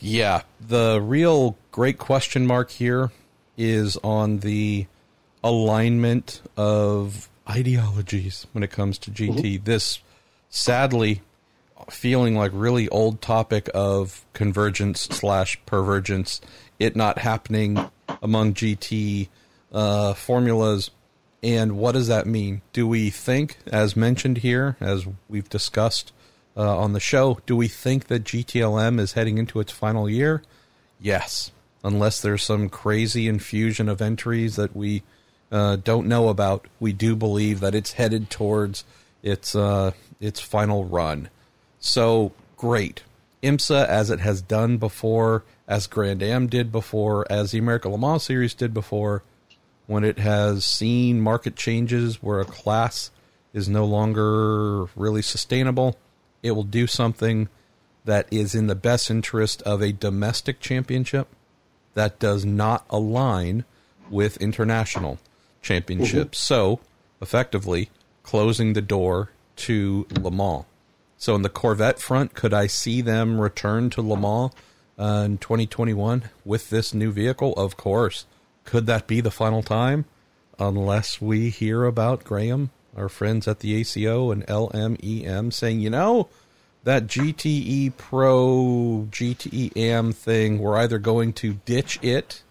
yeah, the real great question mark here is on the alignment of ideologies when it comes to GT. This, sadly, feeling like really old topic of convergence/pervergence, it not happening among GT formulas. And what does that mean? Do we think, as mentioned here, as we've discussed on the show, do we think that GTLM is heading into its final year? Yes, unless there's some crazy infusion of entries that we don't know about. We do believe that it's headed towards its final run. So, great. IMSA, as it has done before, as Grand Am did before, as the American Le Mans series did before, when it has seen market changes where a class is no longer really sustainable, it will do something that is in the best interest of a domestic championship that does not align with international championships. So, effectively, closing the door to Le Mans. So in the Corvette front, could I see them return to Le Mans in 2021 with this new vehicle? Of course. Could that be the final time? Unless we hear about Graham, our friends at the ACO and LMEM, saying, you know, that GTE Pro, GTE Am thing, we're either going to ditch it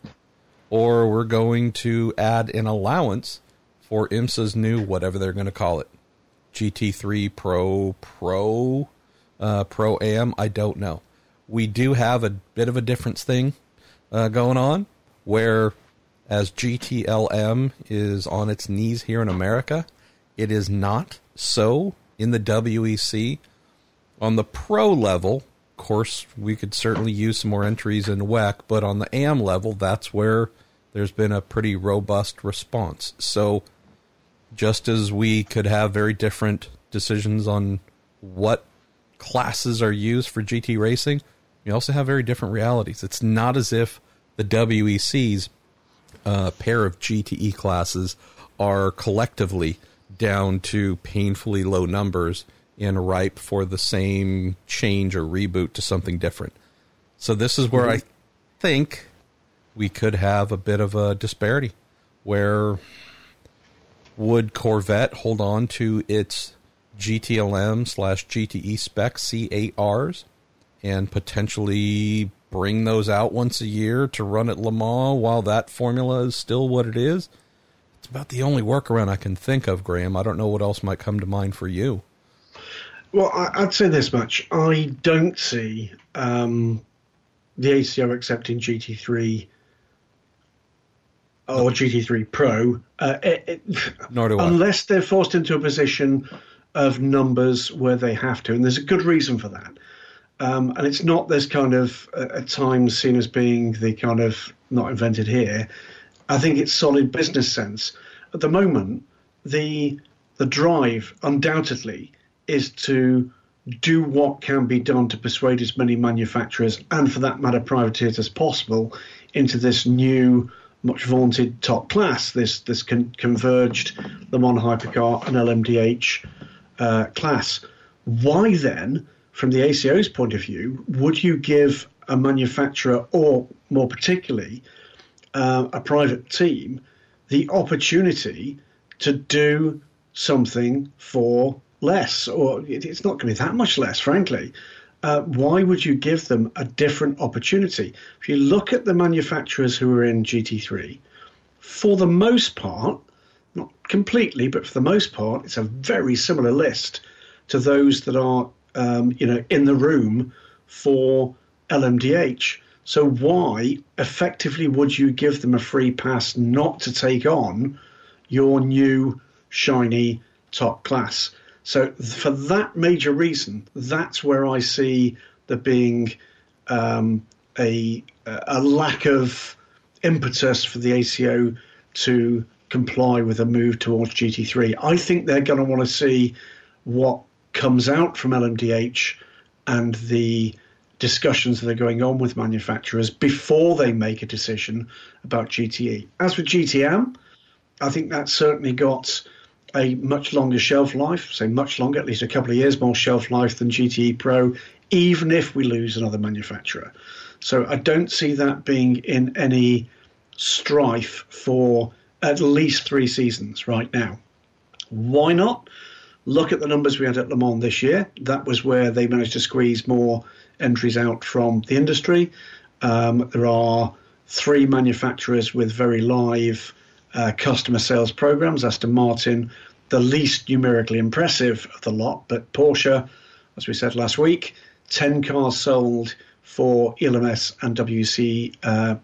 or we're going to add an allowance for IMSA's new, whatever they're going to call it. GT3 Pro Am, I don't know. We do have a bit of a difference thing going on, where as GTLM is on its knees here in America, it is not so in the WEC. On the Pro level, of course, we could certainly use some more entries in WEC, but on the AM level, that's where there's been a pretty robust response. So just as we could have very different decisions on what classes are used for GT racing, we also have very different realities. It's not as if the WEC's pair of GTE classes are collectively down to painfully low numbers and ripe for the same change or reboot to something different. So this is where I think we could have a bit of a disparity. Where would Corvette hold on to its GTLM/GTE spec C8Rs and potentially bring those out once a year to run at Le Mans while that formula is still what it is? It's about the only workaround I can think of, Graham. I don't know what else might come to mind for you. Well, I'd say this much. I don't see the ACO accepting GT3 or GT3 Pro, nor do I. Unless they're forced into a position of numbers where they have to. And there's a good reason for that. And it's not this kind of, at times, seen as being the kind of not invented here. I think it's solid business sense. At the moment, the drive, undoubtedly, is to do what can be done to persuade as many manufacturers and, for that matter, privateers as possible into this new, much vaunted top class, this converged Le Mans hypercar and LMDH class. Why then, from the ACO's point of view, would you give a manufacturer or, more particularly, a private team the opportunity to do something for less, or it's not going to be that much less, frankly. Why would you give them a different opportunity? If you look at the manufacturers who are in GT3, for the most part, not completely, but for the most part, it's a very similar list to those that are in the room for LMDH. So why, effectively, would you give them a free pass not to take on your new, shiny top class? So for that major reason, that's where I see there being a lack of impetus for the ACO to comply with a move towards GT3. I think they're going to want to see what comes out from LMDH and the discussions that are going on with manufacturers before they make a decision about GTE. As for GTM, I think that's certainly got a much longer shelf life, say much longer, at least a couple of years more shelf life than GTE Pro, even if we lose another manufacturer. So I don't see that being in any strife for at least 3 seasons right now. Why not? Look at the numbers we had at Le Mans this year. That was where they managed to squeeze more entries out from the industry. There are 3 manufacturers with very live customer sales programs. Aston Martin, the least numerically impressive of the lot, but Porsche, as we said last week, 10 cars sold for ELMS and WEC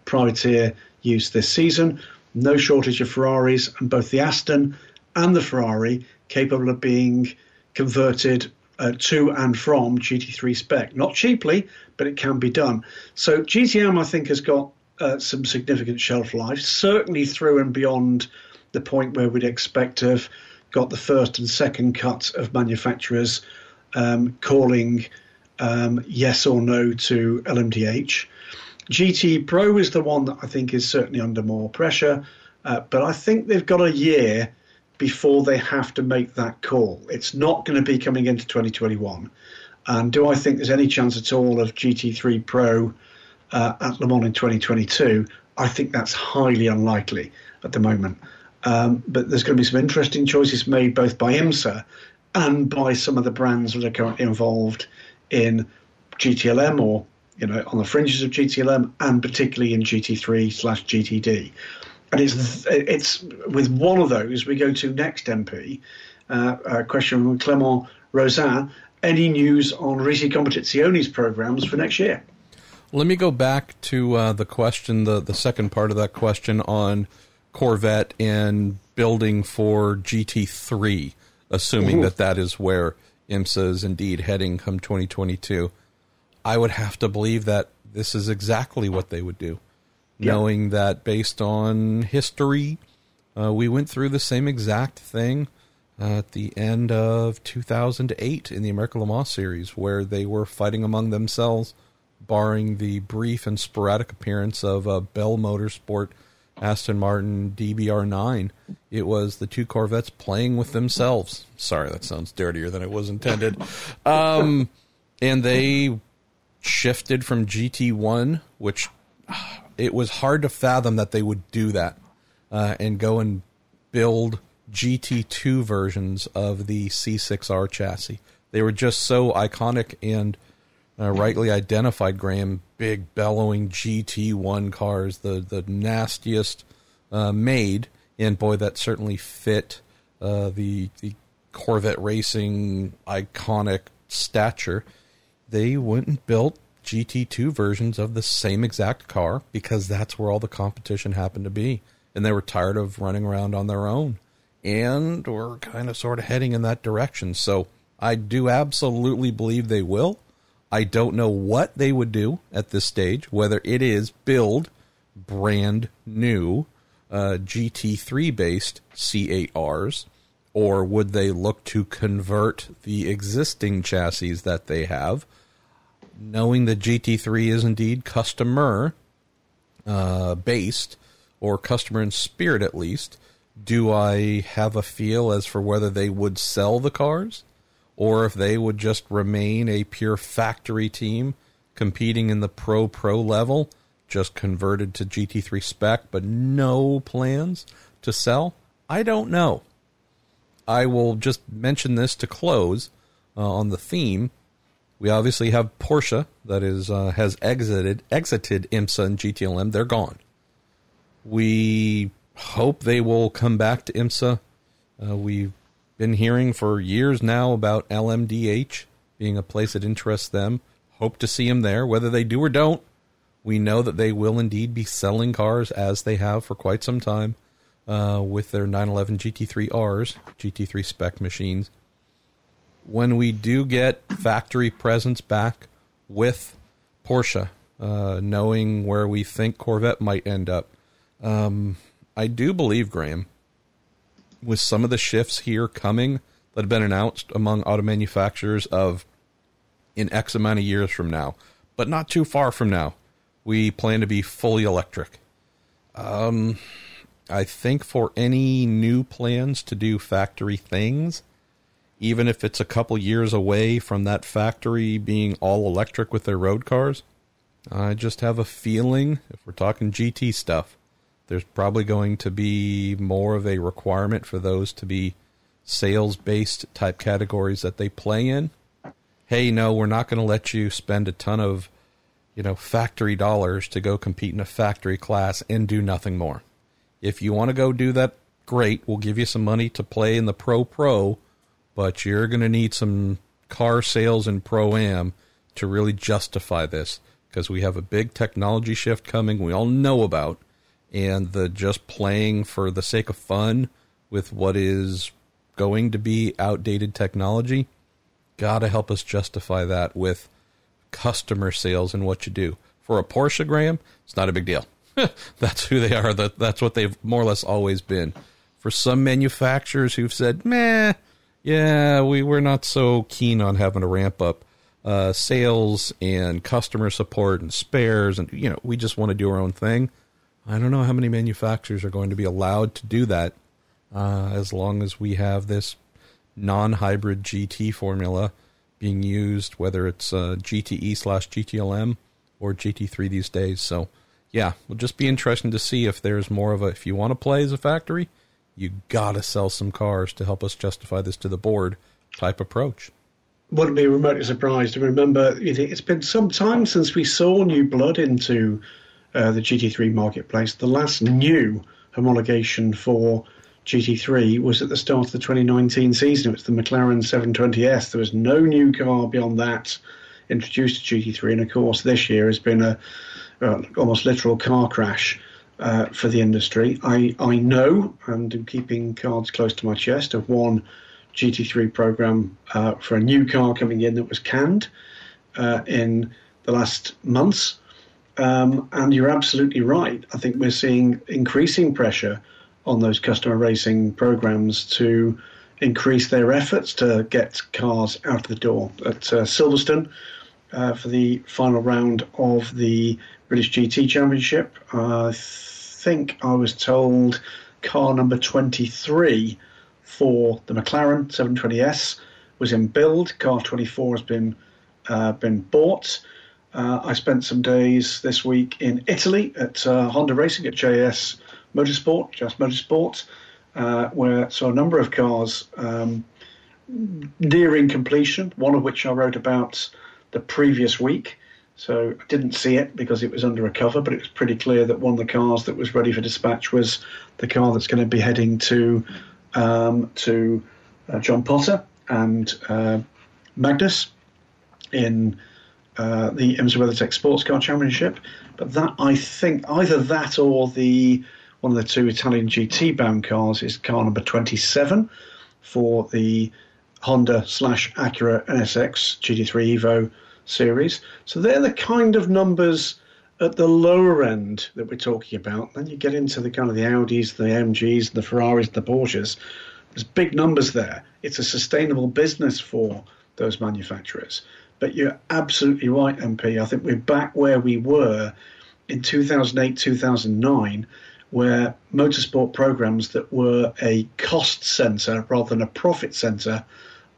privateer use this season. No shortage of Ferraris, and both the Aston and the Ferrari capable of being converted to and from GT3 spec. Not cheaply, but it can be done. So GTM, I think, has got some significant shelf life, certainly through and beyond the point where we'd expect to have got the first and second cuts of manufacturers calling yes or no to LMDH. GT Pro is the one that I think is certainly under more pressure, but I think they've got a year before they have to make that call. It's not going to be coming into 2021. And do I think there's any chance at all of GT3 Pro at Le Mans in 2022, I think that's highly unlikely at the moment. But there's going to be some interesting choices made both by IMSA and by some of the brands that are currently involved in GTLM or, on the fringes of GTLM and particularly in GT3/GTD. And it's with one of those we go to next, MP. A question from Clement Rosin. Any news on Risi Competizione's programs for next year? Let me go back to the question, the second part of that question on Corvette and building for GT3, assuming that is where IMSA is indeed heading come 2022. I would have to believe that this is exactly what they would do, knowing that based on history, we went through the same exact thing at the end of 2008 in the American Le Mans series, where they were fighting among themselves, barring the brief and sporadic appearance of Bell Motorsport Aston Martin DBR9. It was the two Corvettes playing with themselves. Sorry, that sounds dirtier than it was intended. And they shifted from GT1, which it was hard to fathom that they would do that and go and build GT2 versions of the C6R chassis. They were just so iconic and rightly identified, Graham, big bellowing GT1 cars, the nastiest made. And boy, that certainly fit the Corvette racing iconic stature. They went and built GT2 versions of the same exact car because that's where all the competition happened to be. And they were tired of running around on their own. And we're kind of sort of heading in that direction. So I do absolutely believe they will. I don't know what they would do at this stage, whether it is build brand new GT3-based C8Rs, or would they look to convert the existing chassis that they have, knowing that GT3 is indeed customer-based, or customer in spirit at least. Do I have a feel as for whether they would sell the cars, or if they would just remain a pure factory team competing in the pro level, just converted to GT3 spec, but no plans to sell? I don't know. I will just mention this to close on the theme. We obviously have Porsche that is has exited IMSA and GTLM. They're gone. We hope they will come back to IMSA. We've been hearing for years now about LMDH being a place that interests them. Hope to see them there. Whether they do or don't, we know that they will indeed be selling cars as they have for quite some time with their 911 GT3Rs, GT3 spec machines. When we do get factory presence back with Porsche, knowing where we think Corvette might end up, I do believe, Graham, with some of the shifts here coming that have been announced among auto manufacturers of in X amount of years from now, but not too far from now, we plan to be fully electric. I think for any new plans to do factory things, even if it's a couple years away from that factory being all electric with their road cars, I just have a feeling, if we're talking GT stuff, there's probably going to be more of a requirement for those to be sales-based type categories that they play in. Hey, no, we're not going to let you spend a ton of, factory dollars to go compete in a factory class and do nothing more. If you want to go do that, great. We'll give you some money to play in the pro, but you're going to need some car sales and pro-am to really justify this because we have a big technology shift coming we all know about. And the just playing for the sake of fun with what is going to be outdated technology, got to help us justify that with customer sales and what you do. For a Porsche, Graham, it's not a big deal. That's who they are. That's what they've more or less always been. For some manufacturers who've said, we're not so keen on having to ramp up sales and customer support and spares, and we just want to do our own thing. I don't know how many manufacturers are going to be allowed to do that as long as we have this non-hybrid GT formula being used, whether it's GTE/GTLM or GT3 these days. So, it'll just be interesting to see if there's more of a, if you want to play as a factory, you got to sell some cars to help us justify this to the board type approach. Wouldn't be remotely surprised. Remember, it's been some time since we saw new blood into the GT3 marketplace. The last new homologation for GT3 was at the start of the 2019 season. It was the McLaren 720S. There was no new car beyond that introduced to GT3, and of course this year has been a almost literal car crash for the industry. I know, and I'm keeping cards close to my chest, of one GT3 program for a new car coming in that was canned in the last months. And you're absolutely right. I think we're seeing increasing pressure on those customer racing programs to increase their efforts to get cars out of the door. At Silverstone, for the final round of the British GT Championship, think I was told car number 23 for the McLaren 720S was in build. Car 24 has been bought. I spent some days this week in Italy at Honda Racing at JS Motorsport, where I saw a number of cars nearing completion, one of which I wrote about the previous week. So I didn't see it because it was under a cover, but it was pretty clear that one of the cars that was ready for dispatch was the car that's going to be heading to John Potter and Magnus in the IMSA WeatherTech Sports Car Championship. But that, I think, either that or the one of the two Italian GT-bound cars is car number 27 for the Honda/Acura NSX GT3 Evo series. So they're the kind of numbers at the lower end that we're talking about. Then you get into the kind of the Audis, the MGs, the Ferraris, the Porsches. There's big numbers there. It's a sustainable business for those manufacturers. But you're absolutely right, MP. I think we're back where we were in 2008, 2009, where motorsport programs that were a cost centre rather than a profit centre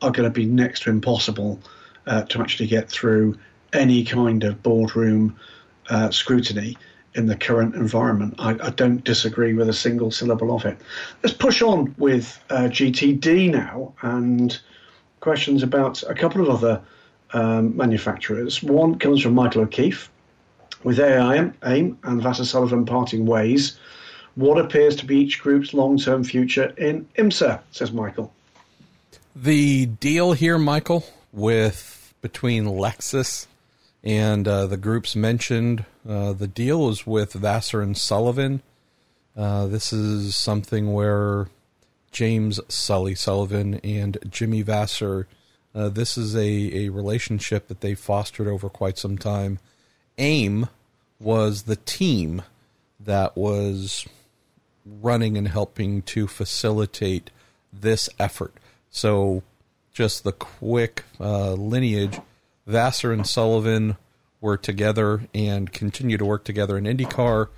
are going to be next to impossible to actually get through any kind of boardroom scrutiny in the current environment. I don't disagree with a single syllable of it. Let's push on with GTD now and questions about a couple of other manufacturers. One comes from Michael O'Keefe. With AIM and Vassar Sullivan parting ways, what appears to be each group's long-term future in IMSA, says Michael. The deal here, Michael, between Lexus and the groups mentioned, the deal is with Vassar and Sullivan. This is something where James Sully Sullivan and Jimmy Vassar, this is a relationship that they fostered over quite some time. AIM was the team that was running and helping to facilitate this effort. So just the quick lineage, Vassar and Sullivan were together and continue to work together in IndyCar,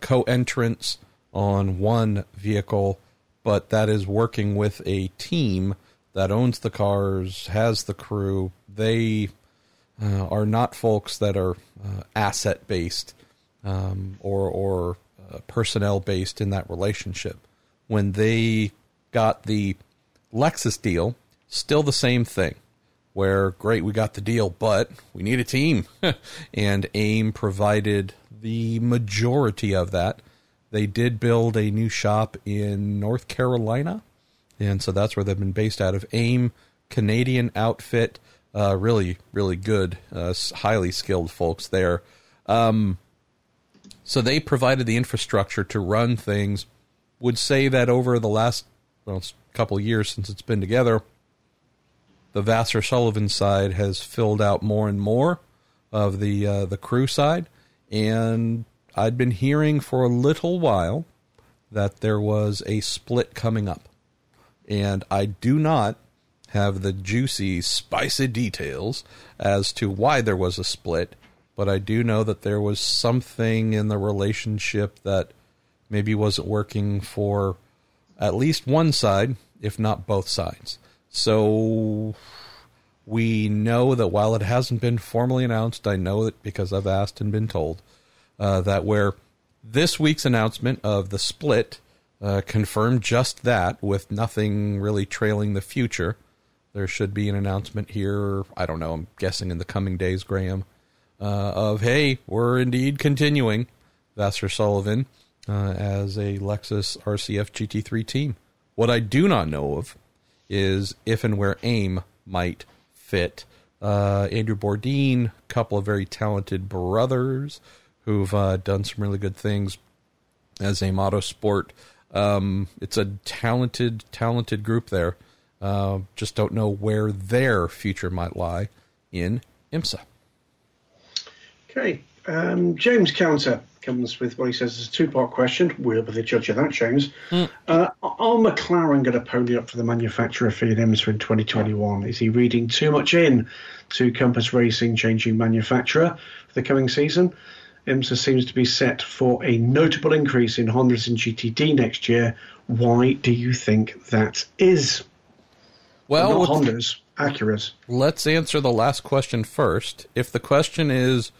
co-entrants on one vehicle, but that is working with a team that owns the cars, has the crew. They are not folks that are asset-based or personnel-based in that relationship. When they got the Lexus deal, still the same thing, where, great, we got the deal, but we need a team. And AIM provided the majority of that. They did build a new shop in North Carolina, and so that's where they've been based out of. AIM, Canadian outfit, really, really good, highly skilled folks there. So they provided the infrastructure to run things. Would say that over the last couple of years since it's been together, the Vassar Sullivan side has filled out more and more of the crew side. And I'd been hearing for a little while that there was a split coming up. And I do not have the juicy, spicy details as to why there was a split, but I do know that there was something in the relationship that maybe wasn't working for at least one side, if not both sides. So we know that while it hasn't been formally announced, I know it because I've asked and been told, that where this week's announcement of the split confirmed just that, with nothing really trailing the future. There should be an announcement here, I don't know, I'm guessing in the coming days, Graham, of, hey, we're indeed continuing Vassar Sullivan as a Lexus RCF GT3 team. What I do not know of is if and where AIM might fit. Andrew Bourdin, a couple of very talented brothers who've done some really good things as AIM Autosport. It's a talented, talented group there. Just don't know where their future might lie in IMSA. Okay. James Counter comes with what he says is a two-part question. We'll be the judge of that, James. Are McLaren going to pony up for the manufacturer fee in IMSA in 2021? Is he reading too much in to Compass Racing changing manufacturer for the coming season? IMSA seems to be set for a notable increase in Hondas and GTD next year. Why do you think that is? Well, not Hondas, Acuras. Let's answer the last question first. If the question is,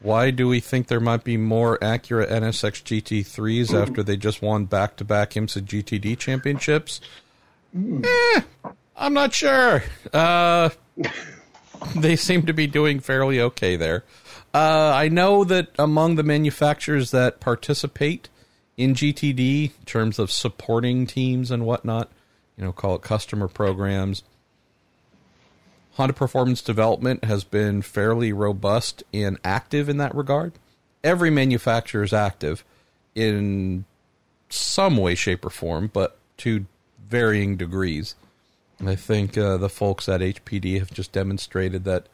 why do we think there might be more Acura NSX GT3s after they just won back-to-back IMSA GTD championships? I'm not sure. They seem to be doing fairly okay there. I know that among the manufacturers that participate in GTD, in terms of supporting teams and whatnot, you know, call it customer programs, Honda Performance Development has been fairly robust and active in that regard. Every manufacturer is active in some way, shape, or form, but to varying degrees. And I think the folks at HPD have just demonstrated that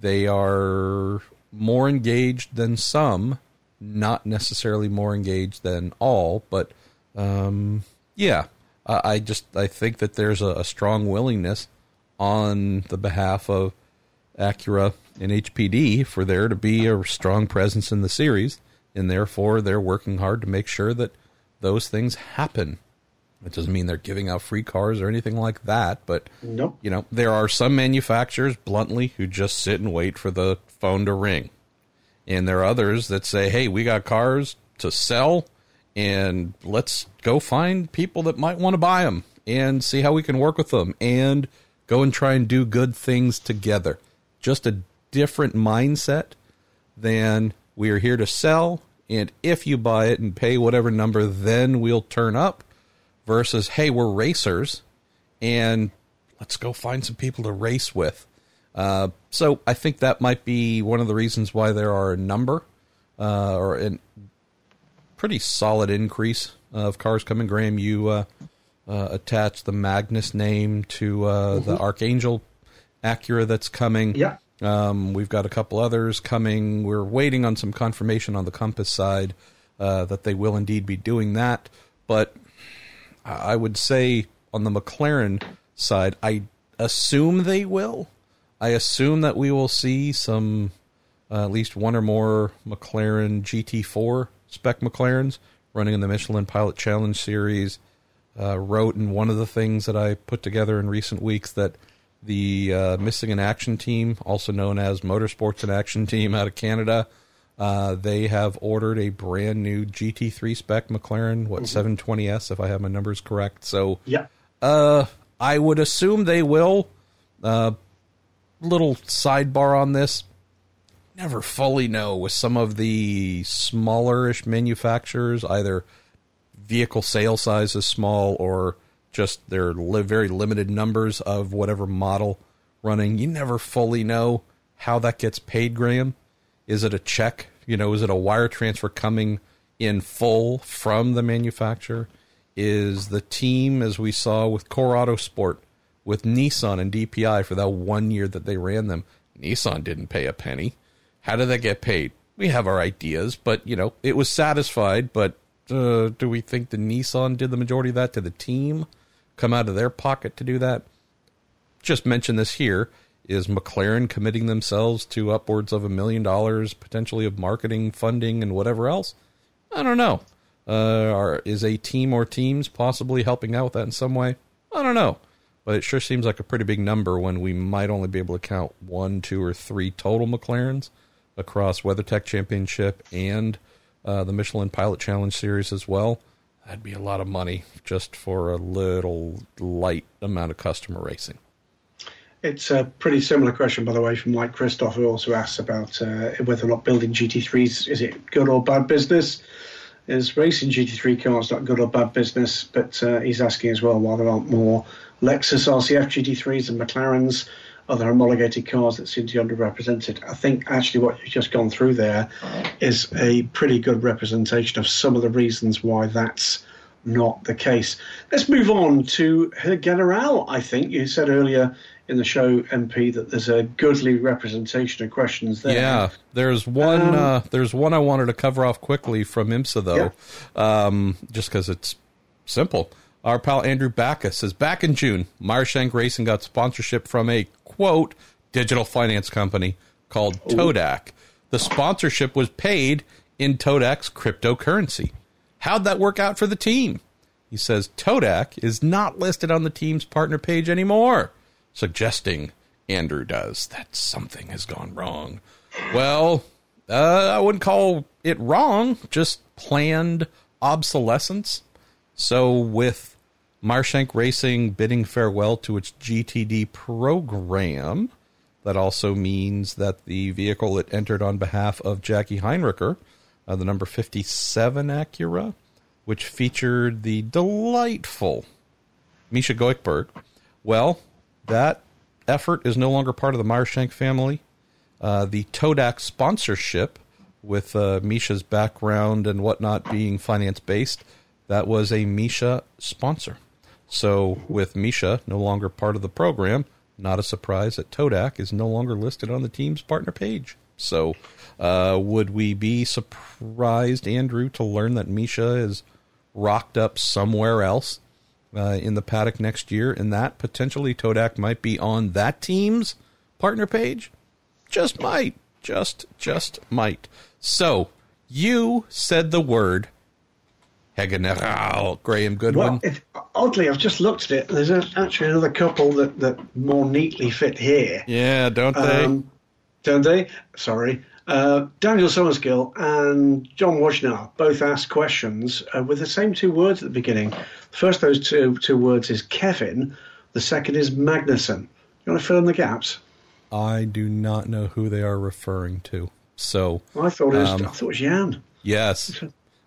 they are more engaged than some, not necessarily more engaged than all, but I think that there's a strong willingness on the behalf of Acura and HPD for there to be a strong presence in the series, and therefore they're working hard to make sure that those things happen. It doesn't mean they're giving out free cars or anything like that, but nope. You know, there are some manufacturers, bluntly, who just sit and wait for the phone to ring. And there are others that say, hey, we got cars to sell, and let's go find people that might want to buy them and see how we can work with them and go and try and do good things together. Just a different mindset than we are here to sell, and if you buy it and pay whatever number, then we'll turn up. Versus, hey, we're racers, and let's go find some people to race with. So I think that might be one of the reasons why there are a number or a pretty solid increase of cars coming. Graham, you attached the Magnus name to the Archangel Acura that's coming. Yeah. We've got a couple others coming. We're waiting on some confirmation on the Compass side that they will indeed be doing that, but I would say on the McLaren side, I assume they will. I assume that we will see some, at least one or more McLaren GT4 spec McLarens running in the Michelin Pilot Challenge Series. Wrote in one of the things that I put together in recent weeks that the Missing in Action team, also known as Motorsports in Action team out of Canada, they have ordered a brand new GT3 spec McLaren, 720S, if I have my numbers correct. So yeah, I would assume they will. Little sidebar on this. Never fully know with some of the smallerish manufacturers, either vehicle sale size is small or just their very limited numbers of whatever model running. You never fully know how that gets paid, Graham. Is it a check? You know, is it a wire transfer coming in full from the manufacturer? Is the team, as we saw with Core Autosport, with Nissan and DPI for that 1 year that they ran them, Nissan didn't pay a penny. How did they get paid? We have our ideas, but, you know, it was satisfied. But do we think the Nissan did the majority of that? Did the team come out of their pocket to do that? Just mention this here. Is McLaren committing themselves to upwards of $1 million, potentially, of marketing, funding, and whatever else? I don't know. Is a team or teams possibly helping out with that in some way? I don't know. But it sure seems like a pretty big number when we might only be able to count 1, 2, or 3 total McLarens across WeatherTech Championship and the Michelin Pilot Challenge Series as well. That'd be a lot of money just for a little light amount of customer racing. It's a pretty similar question, by the way, from Mike Christoph, who also asks about whether or not building GT3s, is it good or bad business? Is racing GT3 cars not good or bad business? But he's asking as well why there aren't more Lexus RCF GT3s and McLarens, other homologated cars that seem to be underrepresented. I think actually what you've just gone through there is a pretty good representation of some of the reasons why that's not the case. Let's move on to General, I think. You said earlier in the show, MP, that there's a goodly representation of questions there. Yeah, there's one. There's one I wanted to cover off quickly from IMSA though, yeah. Just because it's simple. Our pal Andrew Backus says, back in June, Meyershank Racing got sponsorship from a quote digital finance company called Todak. the sponsorship was paid in Todak's cryptocurrency. How'd that work out for the team? He says Todak is not listed on the team's partner page anymore, suggesting Andrew does that something has gone wrong. Well, I wouldn't call it wrong, just planned obsolescence. So with Marshank Racing bidding farewell to its GTD program, that also means that the vehicle it entered on behalf of Jackie Heinricher, the number 57 Acura, which featured the delightful Misha Goikberg. Well, that effort is no longer part of the Marshank family. The Todak sponsorship, with Misha's background and whatnot being finance-based, that was a Misha sponsor. So with Misha no longer part of the program, not a surprise that Todak is no longer listed on the team's partner page. So would we be surprised, Andrew, to learn that Misha is rocked up somewhere else in the paddock next year, and that potentially Todak might be on that team's partner page? Just might. Just might. So you said the word Hegeneral, Graham Goodwin. Well, oddly, I've just looked at it. There's actually another couple that more neatly fit here. Yeah, don't they? Don't they? Sorry. Daniel Summerskill and John Wojnar both asked questions with the same two words at the beginning. The first of those two words is Kevin. The second is Magnussen. You want to fill in the gaps? I do not know who they are referring to. So I thought it was Jan. Yes.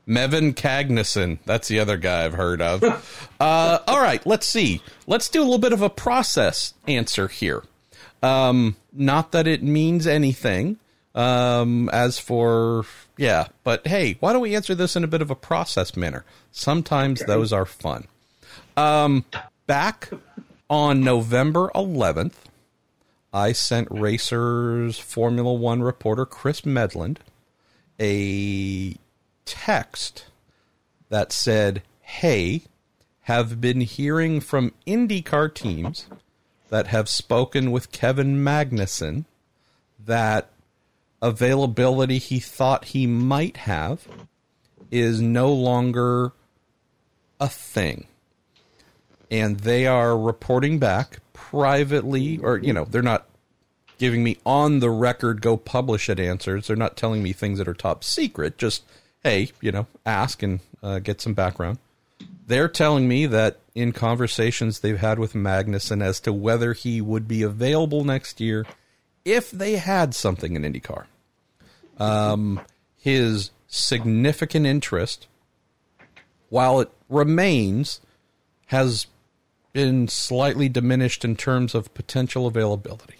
Mevin Cagneson. That's the other guy I've heard of. All right, let's see. Let's do a little bit of a process answer here. Not that it means anything. But hey, why don't we answer this in a bit of a process manner? Sometimes those are fun. Back on November 11th, I sent Racers Formula One reporter Chris Medland a text that said, hey, have been hearing from IndyCar teams that have spoken with Kevin Magnussen that availability he thought he might have is no longer a thing. And they are reporting back privately, or, they're not giving me on the record, go publish it answers. They're not telling me things that are top secret, just, hey, ask and get some background. They're telling me that in conversations they've had with Magnussen as to whether he would be available next year if they had something in IndyCar. His significant interest, while it remains, has been slightly diminished in terms of potential availability.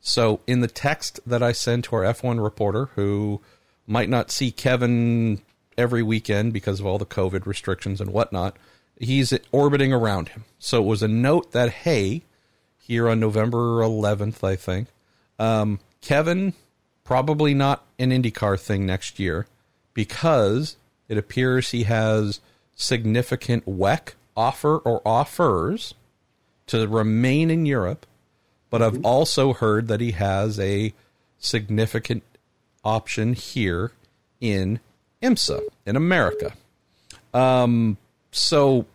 So in the text that I sent to our F1 reporter, who might not see Kevin every weekend because of all the COVID restrictions and whatnot, he's orbiting around him. So it was a note that, hey, here on November 11th, I think, Kevin, probably not an IndyCar thing next year because it appears he has significant WEC offer or offers to remain in Europe, but I've also heard that he has a significant option here in IMSA in America. So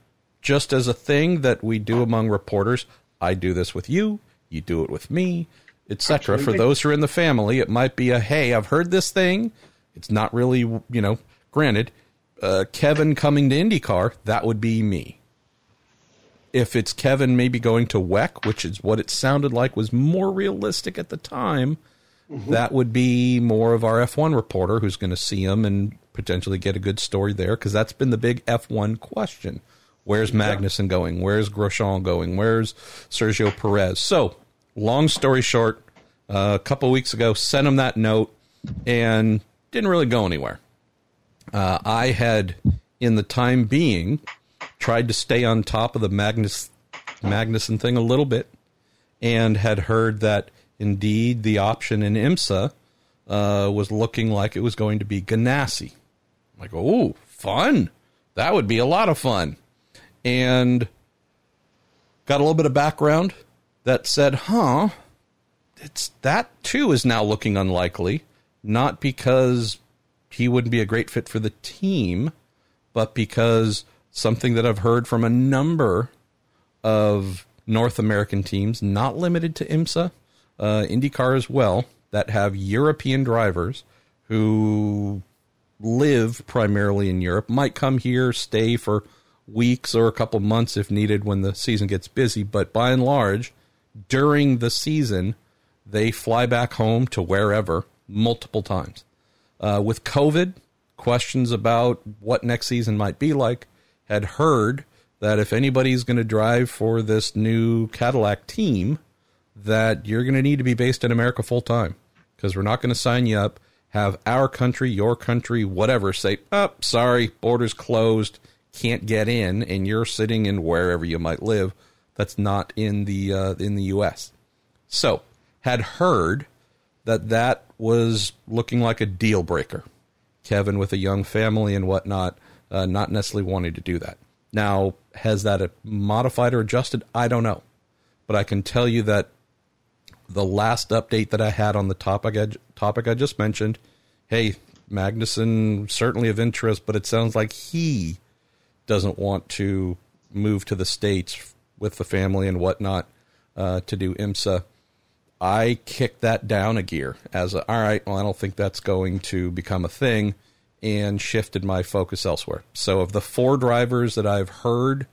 just as a thing that we do among reporters, I do this with you, you do it with me, etc. For those who are in the family, it might be a, hey, I've heard this thing. It's not really, granted, Kevin coming to IndyCar, that would be me. If it's Kevin maybe going to WEC, which is what it sounded like was more realistic at the time, that would be more of our F1 reporter who's going to see him and potentially get a good story there, because that's been the big F1 question. Where's Magnussen going? Where's Grosjean going? Where's Sergio Perez? So long story short, a couple of weeks ago, sent him that note and didn't really go anywhere. I had, in the time being, tried to stay on top of the Magnussen thing a little bit and had heard that indeed, the option in IMSA was looking like it was going to be Ganassi. I'm like, oh, fun. That would be a lot of fun. And got a little bit of background that said, it's that too is now looking unlikely. not because he wouldn't be a great fit for the team, but because something that I've heard from a number of North American teams, not limited to IMSA, IndyCar as well, that have European drivers who live primarily in Europe, might come here, stay for weeks or a couple months if needed when the season gets busy, but by and large, during the season, they fly back home to wherever multiple times. With COVID, questions about what next season might be like, had heard that if anybody's going to drive for this new Cadillac team, that you're going to need to be based in America full time, because we're not going to sign you up, have our country, your country, whatever, say, oh, sorry, borders closed, can't get in, and you're sitting in wherever you might live. That's not in the U.S. So had heard that was looking like a deal breaker. Kevin, with a young family and whatnot, not necessarily wanting to do that. Now, has that modified or adjusted? I don't know. But I can tell you that the last update that I had on the topic I just mentioned, hey, Magnussen, certainly of interest, but it sounds like he doesn't want to move to the States with the family and whatnot to do IMSA. I kicked that down a gear as all right, well, I don't think that's going to become a thing, and shifted my focus elsewhere. So of the four drivers that I've heard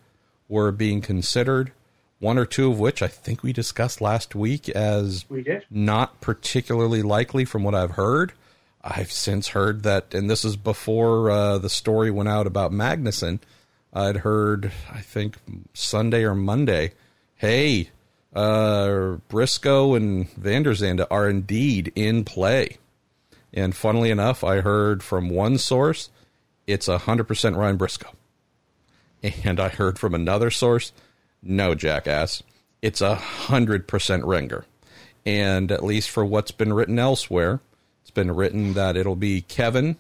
were being considered, one or two of which I think we discussed last week as not particularly likely from what I've heard. I've since heard that, and this is before the story went out about Magnussen, I'd heard, I think, Sunday or Monday, hey, Briscoe and Van der Zande are indeed in play. And funnily enough, I heard from one source, it's 100% Ryan Briscoe. And I heard from another source, no, jackass, it's 100% Renger. And at least for what's been written elsewhere, it's been written that it'll be Kevin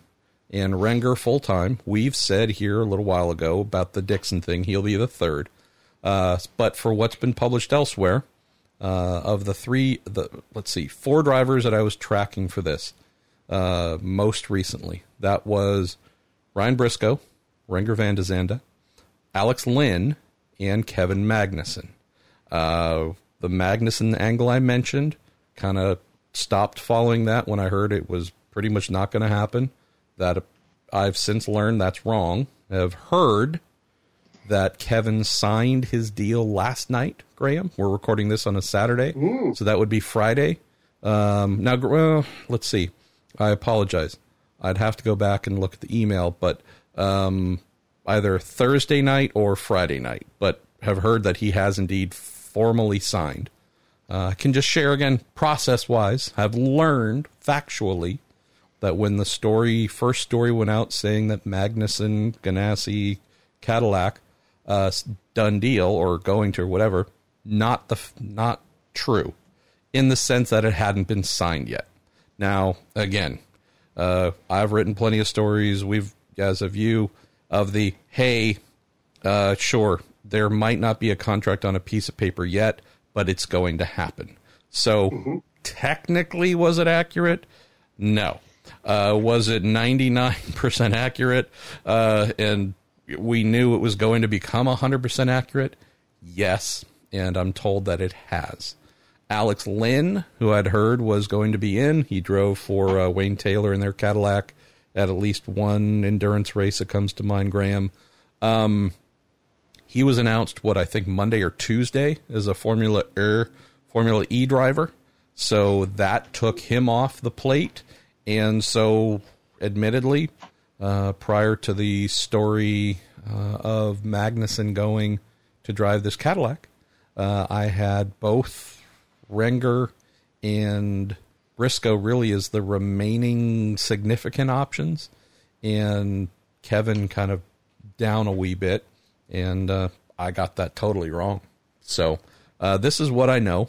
and Renger full-time. We've said here a little while ago about the Dixon thing, he'll be the third. But for what's been published elsewhere, of the three, four drivers that I was tracking for this, most recently, that was Ryan Briscoe, Renger van der Zande, Alex Lynn, and Kevin Magnussen. The Magnussen angle I mentioned, kind of stopped following that when I heard it was pretty much not going to happen. That I've since learned that's wrong. I've heard that Kevin signed his deal last night, Graham. We're recording this on a Saturday, so that would be Friday. Now, well, let's see. I apologize. I'd have to go back and look at the email, but either Thursday night or Friday night, but have heard that he has indeed formally signed. I can just share again, process-wise, I've learned factually that when the first story went out saying that Magnussen, Ganassi, Cadillac, done deal or going to or whatever, not true in the sense that it hadn't been signed yet. Now, again, I've written plenty of stories. We've, as of you, of the, hey, sure, there might not be a contract on a piece of paper yet, but it's going to happen. So technically, was it accurate? No. Was it 99% accurate? And we knew it was going to become 100% accurate? Yes. And I'm told that it has. Alex Lynn, who I'd heard was going to be in, he drove for Wayne Taylor in their Cadillac at least one endurance race that comes to mind, Graham. He was announced, I think Monday or Tuesday, as a Formula E driver. So that took him off the plate. And so, admittedly, prior to the story of Magnussen going to drive this Cadillac, I had both Renger and Briscoe really is the remaining significant options, and Kevin kind of down a wee bit, and I got that totally wrong. So this is what I know.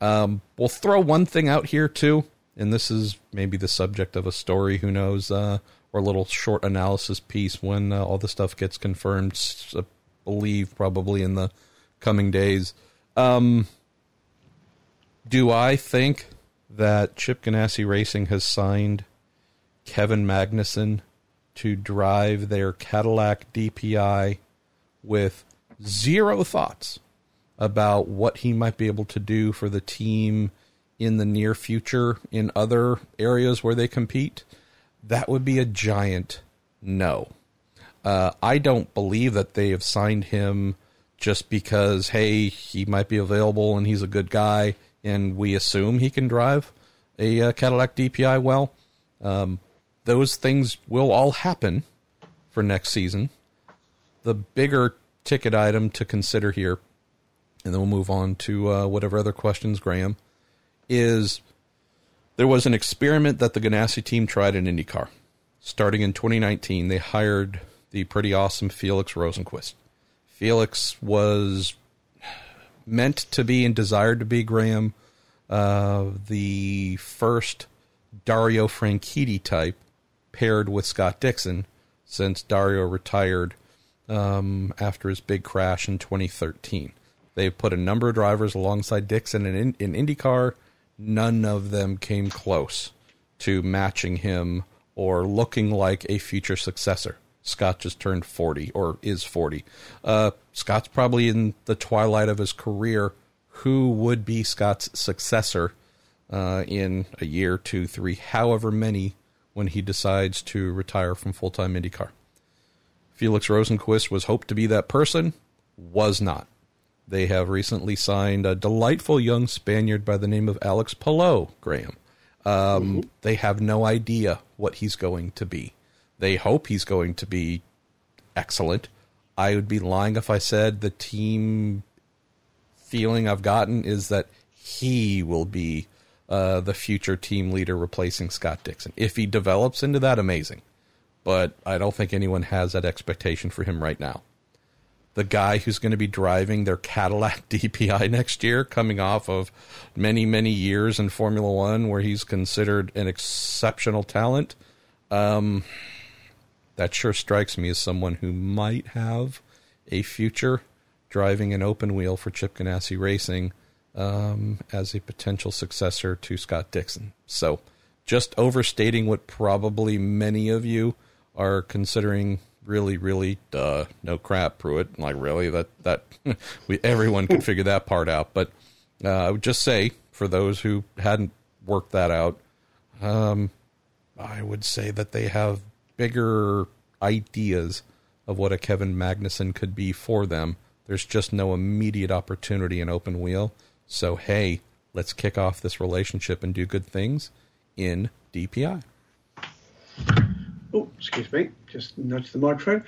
We'll throw one thing out here too, and this is maybe the subject of a story, who knows, or a little short analysis piece when all the stuff gets confirmed, I believe probably in the coming days. Do I think that Chip Ganassi Racing has signed Kevin Magnussen to drive their Cadillac DPI with zero thoughts about what he might be able to do for the team in the near future in other areas where they compete, that would be a giant no. I don't believe that they have signed him just because, hey, he might be available and he's a good guy and we assume he can drive a Cadillac DPI well. Those things will all happen for next season. The bigger ticket item to consider here, and then we'll move on to whatever other questions, Graham, is there was an experiment that the Ganassi team tried in IndyCar. Starting in 2019, they hired the pretty awesome Felix Rosenquist. Felix was meant to be and desired to be, Graham, the first Dario Franchitti type paired with Scott Dixon since Dario retired after his big crash in 2013. They've put a number of drivers alongside Dixon in IndyCar. None of them came close to matching him or looking like a future successor. Scott just turned 40 or is 40. Scott's probably in the twilight of his career. Who would be Scott's successor in a year, two, three, however many, when he decides to retire from full-time IndyCar? Felix Rosenquist was hoped to be that person, was not. They have recently signed a delightful young Spaniard by the name of Alex Palou, Graham. They have no idea what he's going to be. They hope he's going to be excellent. I would be lying if I said the team feeling I've gotten is that he will be the future team leader replacing Scott Dixon. If he develops into that, amazing. But I don't think anyone has that expectation for him right now. The guy who's going to be driving their Cadillac DPI next year, coming off of many, many years in Formula One where he's considered an exceptional talent, that sure strikes me as someone who might have a future driving an open wheel for Chip Ganassi Racing as a potential successor to Scott Dixon. So just overstating what probably many of you are considering. Really, duh, no crap, Pruett. Like, really, that everyone could figure that part out. But I would just say, for those who hadn't worked that out, I would say that they have bigger ideas of what a Kevin Magnussen could be for them. There's just no immediate opportunity in open wheel. So, hey, let's kick off this relationship and do good things in DPI. Oh, excuse me, just nudged the microphone.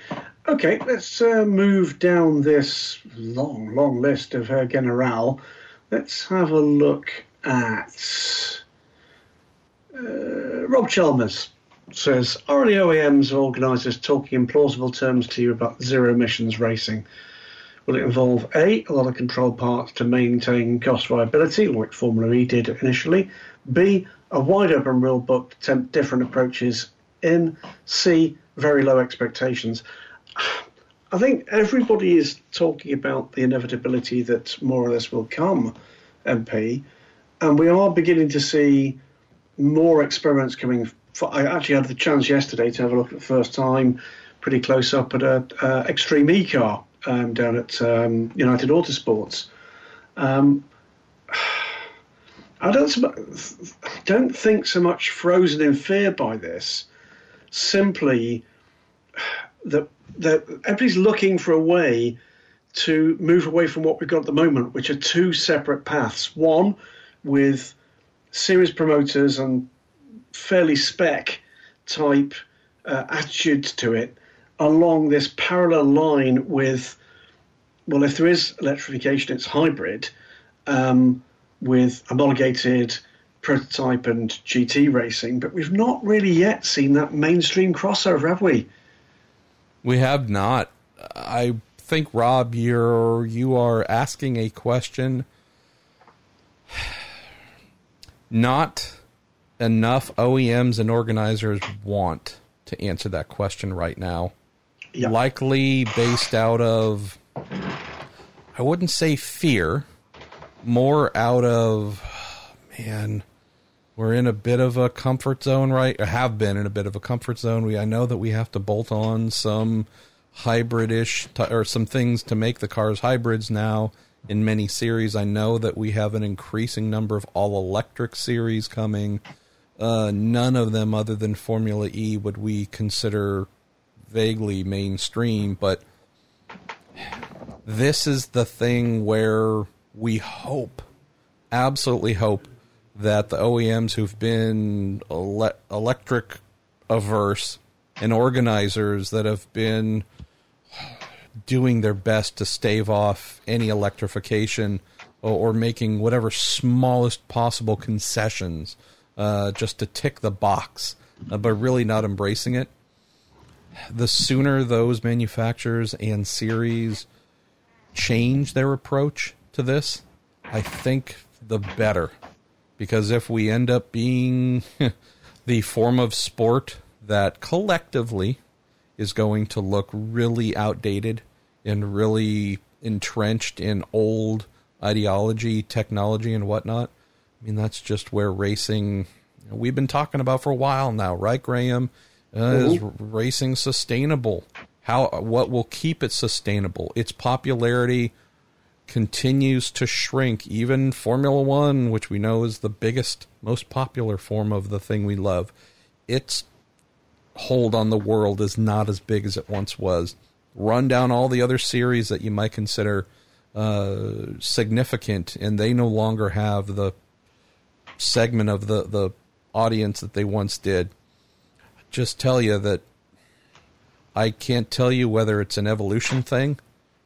Okay, let's move down this long list of her general. Let's have a look at... Rob Chalmers says, are the OEMs or organisers talking in plausible terms to you about zero emissions racing? Will it involve, A, a lot of control parts to maintain cost viability, like Formula E did initially, B, a wide-open rule book to attempt different approaches in, C, very low expectations? I think everybody is talking about the inevitability that more or less will come, MP, and we are beginning to see more experiments coming. I actually had the chance yesterday to have a look at the first time, pretty close up, at an Extreme E-Car down at United Autosports. I don't think so much frozen in fear by this. Simply, that everybody's looking for a way to move away from what we've got at the moment, which are two separate paths. One with series promoters and fairly spec type attitudes to it, along this parallel line with, well, if there is electrification, it's hybrid, with homologated prototype and GT racing, but we've not really yet seen that mainstream crossover, have we? We have not. I think, Rob, you are asking a question. Not enough OEMs and organizers want to answer that question right now. Yep. Likely based out of, I wouldn't say fear, more out of, man, We're in a bit of a comfort zone, right? Or have been in a bit of a comfort zone. I know that we have to bolt on some hybridish or some things to make the cars hybrids now in many series. I know that we have an increasing number of all-electric series coming. None of them other than Formula E would we consider vaguely mainstream, but this is the thing where we hope, absolutely hope, that the OEMs who've been electric averse and organizers that have been doing their best to stave off any electrification or making whatever smallest possible concessions just to tick the box, but really not embracing it. The sooner those manufacturers and series change their approach to this, I think the better. Because if we end up being the form of sport that collectively is going to look really outdated and really entrenched in old ideology, technology, and whatnot, I mean, that's just where racing, we've been talking about for a while now, right, Graham? Is racing sustainable? What will keep it sustainable? Its popularity continues to shrink. Even Formula One, which we know is the biggest, most popular form of the thing we love, its hold on the world is not as big as it once was. Run down all the other series that you might consider significant, and they no longer have the segment of the audience that they once did. Just tell you that I can't tell you whether it's an evolution thing,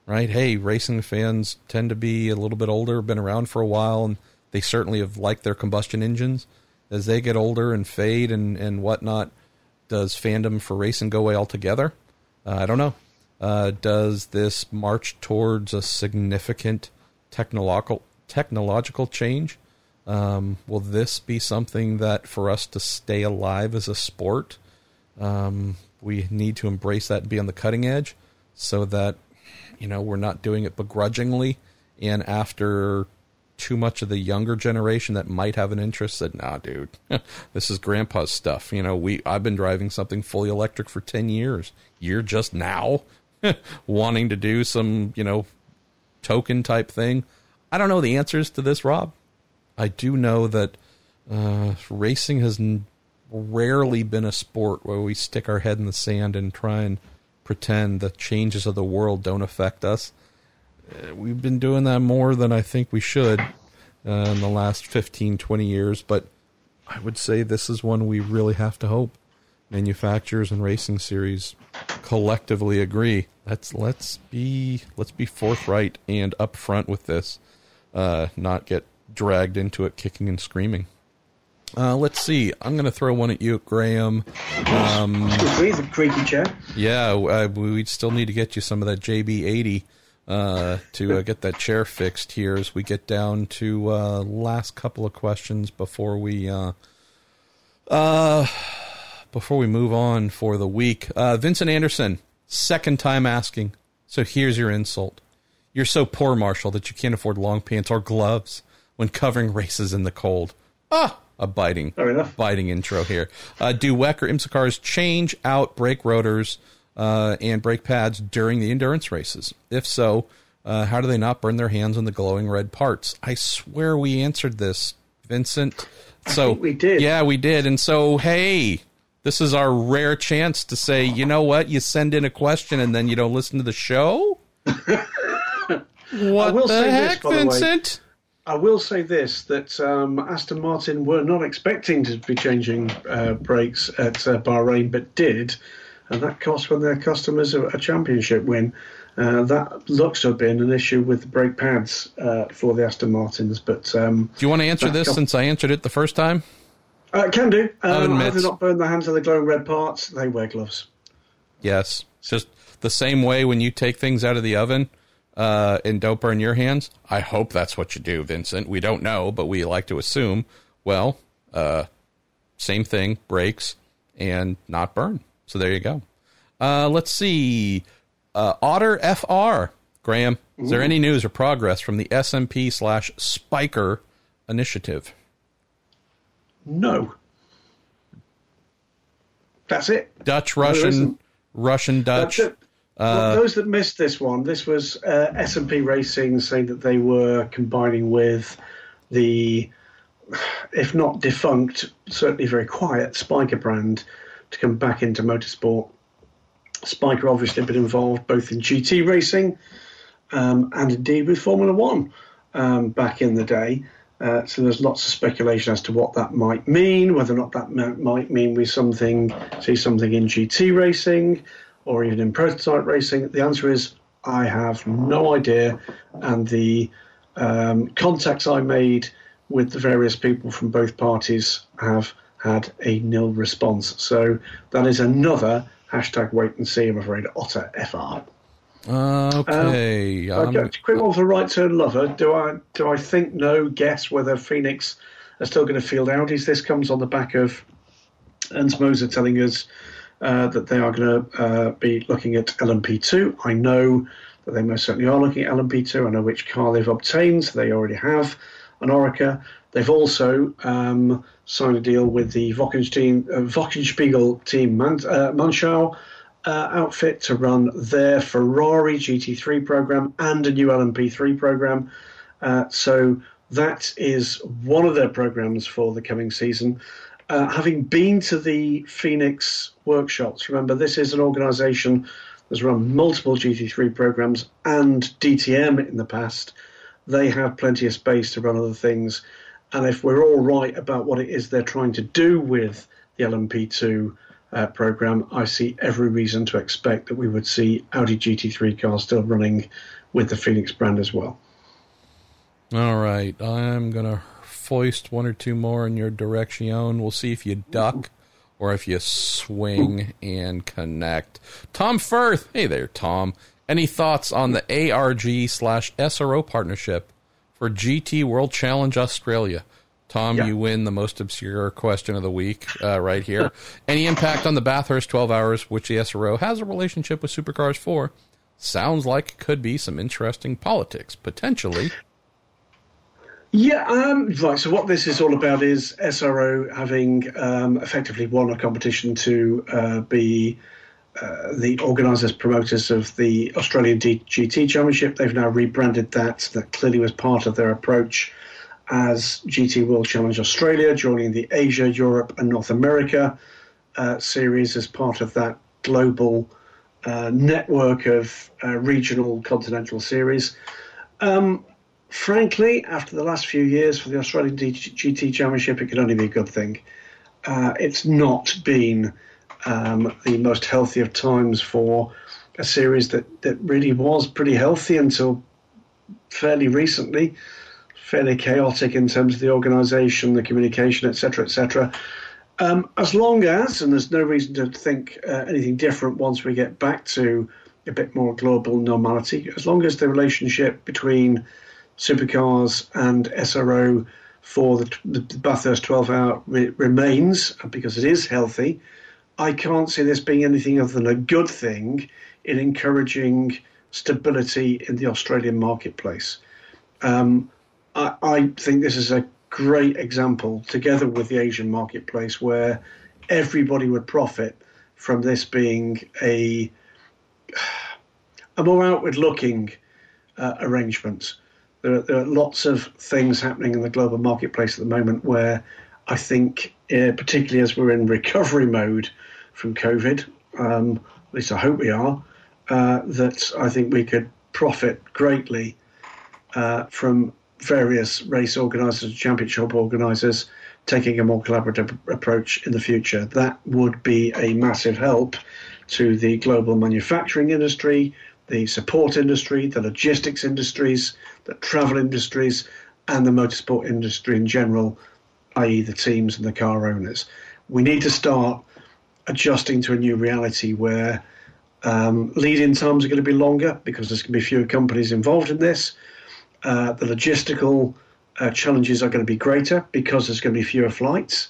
right? Hey, racing fans tend to be a little bit older, been around for a while, and they certainly have liked their combustion engines. As they get older and fade and whatnot, does fandom for racing go away altogether? I don't know. Does this march towards a significant technological change? Will this be something that for us to stay alive as a sport? We need to embrace that and be on the cutting edge so that, you know, we're not doing it begrudgingly. And after too much of the younger generation that might have an interest said, nah, dude, this is grandpa's stuff. You know, I've been driving something fully electric for 10 years. You're just now wanting to do some, you know, token type thing. I don't know the answers to this, Rob. I do know that racing has rarely been a sport where we stick our head in the sand and try and pretend the changes of the world don't affect us. We've been doing that more than I think we should in the last 15, 20 years, but I would say this is one we really have to hope manufacturers and racing series collectively agree. Let's be forthright and upfront with this, not get dragged into it kicking and screaming. Let's see. I'm going to throw one at you, Graham. It's a creaky chair. Yeah, we'd still need to get you some of that JB80 to get that chair fixed here as we get down to last couple of questions before we move on for the week. Vincent Anderson, second time asking. So here's your insult. You're so poor, Marshall, that you can't afford long pants or gloves when covering races in the cold. Ah! A biting intro here. Do WEC or IMSA cars change out brake rotors and brake pads during the endurance races? If so, how do they not burn their hands on the glowing red parts? I swear we answered this, Vincent. So I think we did. Yeah, we did. And so, hey, this is our rare chance to say, you know what? You send in a question and then you don't listen to the show? What the heck, Vincent? I will say this, that Aston Martin were not expecting to be changing brakes at Bahrain, but did, and that cost one of their customers a championship win. That looks to have been an issue with the brake pads for the Aston Martins. But do you want to answer this since I answered it the first time? Can do. Have they not burned their hands on the glowing red parts? They wear gloves. Yes. Just the same way when you take things out of the oven. And don't burn your hands. I hope that's what you do, Vincent. We don't know, but we like to assume. Well, same thing, brakes and not burn. So there you go. Let's see. Otter FR. Graham, is there any news or progress from the SMP/Spiker initiative? No. That's it. Dutch, Russian, Russian, Dutch. For those that missed this one, this was S&P Racing saying that they were combining with the, if not defunct, certainly very quiet Spyker brand to come back into motorsport. Spyker obviously been involved both in GT racing and indeed with Formula One back in the day. So there's lots of speculation as to what that might mean, whether or not that might mean we see something in GT racing or even in prototype racing. The answer is I have no idea. And the contacts I made with the various people from both parties have had a nil response. So that is another hashtag wait and see, I'm afraid, Otter FR. Okay. Quick one for Right Turn Lover. Do I think, no, guess whether Phoenix are still going to field Audis? This comes on the back of Ernst Moser telling us that they are going to be looking at LMP2. I know that they most certainly are looking at LMP2. I know which car they've obtained. They already have an Oreca. They've also signed a deal with the Wockenspiegel team Manschau outfit to run their Ferrari GT3 program and a new LMP3 program. So that is one of their programs for the coming season. Having been to the Phoenix workshops, remember this is an organisation that's run multiple GT3 programs and DTM in the past. They have plenty of space to run other things. And if we're all right about what it is they're trying to do with the LMP2 program, I see every reason to expect that we would see Audi GT3 cars still running with the Phoenix brand as well. All right. I'm going to foist one or two more in your direction. We'll see if you duck or if you swing and connect. Tom Firth. Hey there, Tom. Any thoughts on the ARG/SRO partnership for GT World Challenge Australia? Tom, yeah. You win the most obscure question of the week right here. Any impact on the Bathurst 12 hours, which the SRO has a relationship with Supercars 4? Sounds like it could be some interesting politics, potentially. Yeah, right. So what this is all about is SRO having effectively won a competition to be... the organisers, promoters of the Australian GT Championship. They've now rebranded that. That clearly was part of their approach as GT World Challenge Australia, joining the Asia, Europe and North America series as part of that global network of regional continental series. Frankly, after the last few years for the Australian GT Championship, it could only be a good thing. It's not been... the most healthy of times for a series that really was pretty healthy until fairly recently, fairly chaotic in terms of the organisation, the communication, etc., etc. As long as, and there's no reason to think anything different once we get back to a bit more global normality, as long as the relationship between Supercars and SRO for the Bathurst 12-hour remains, because it is healthy, I can't see this being anything other than a good thing in encouraging stability in the Australian marketplace. I think this is a great example, together with the Asian marketplace, where everybody would profit from this being a more outward-looking arrangement. There are lots of things happening in the global marketplace at the moment where I think, particularly as we're in recovery mode from COVID, at least I hope we are, that I think we could profit greatly from various race organisers, championship organisers, taking a more collaborative approach in the future. That would be a massive help to the global manufacturing industry, the support industry, the logistics industries, the travel industries, and the motorsport industry in general, i.e. the teams and the car owners. We need to start adjusting to a new reality where lead-in times are going to be longer because there's going to be fewer companies involved in this. The logistical challenges are going to be greater because there's going to be fewer flights.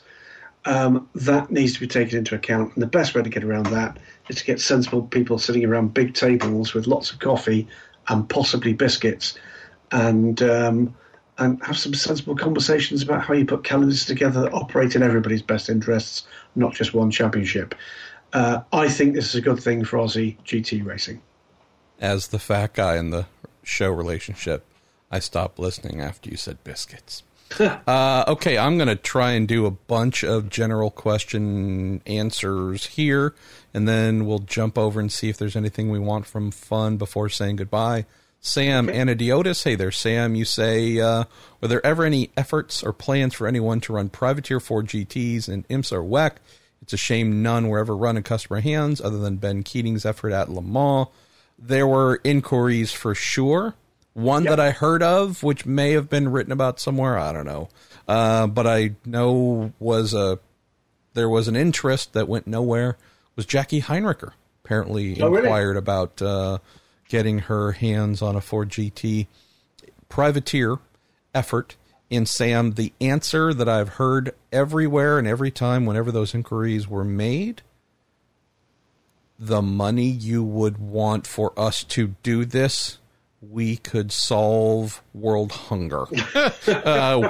That needs to be taken into account. And the best way to get around that is to get sensible people sitting around big tables with lots of coffee and possibly biscuits and and have some sensible conversations about how you put calendars together that operate in everybody's best interests, not just one championship. I think this is a good thing for Aussie GT racing. As the fat guy in the show relationship, I stopped listening after you said biscuits. Okay, I'm going to try and do a bunch of general question answers here, and then we'll jump over and see if there's anything we want from fun before saying goodbye. Sam Anadiotis, hey there, Sam. You say, were there ever any efforts or plans for anyone to run Privateer 4 GTs in IMSA or WEC? It's a shame none were ever run in customer hands other than Ben Keating's effort at Le Mans. There were inquiries for sure. One that I heard of, which may have been written about somewhere, I don't know. But I know there was an interest that went nowhere, was Jackie Heinricher apparently inquired about getting her hands on a 4GT privateer effort. And Sam, the answer that I've heard everywhere and every time whenever those inquiries were made, the money you would want for us to do this, we could solve world hunger,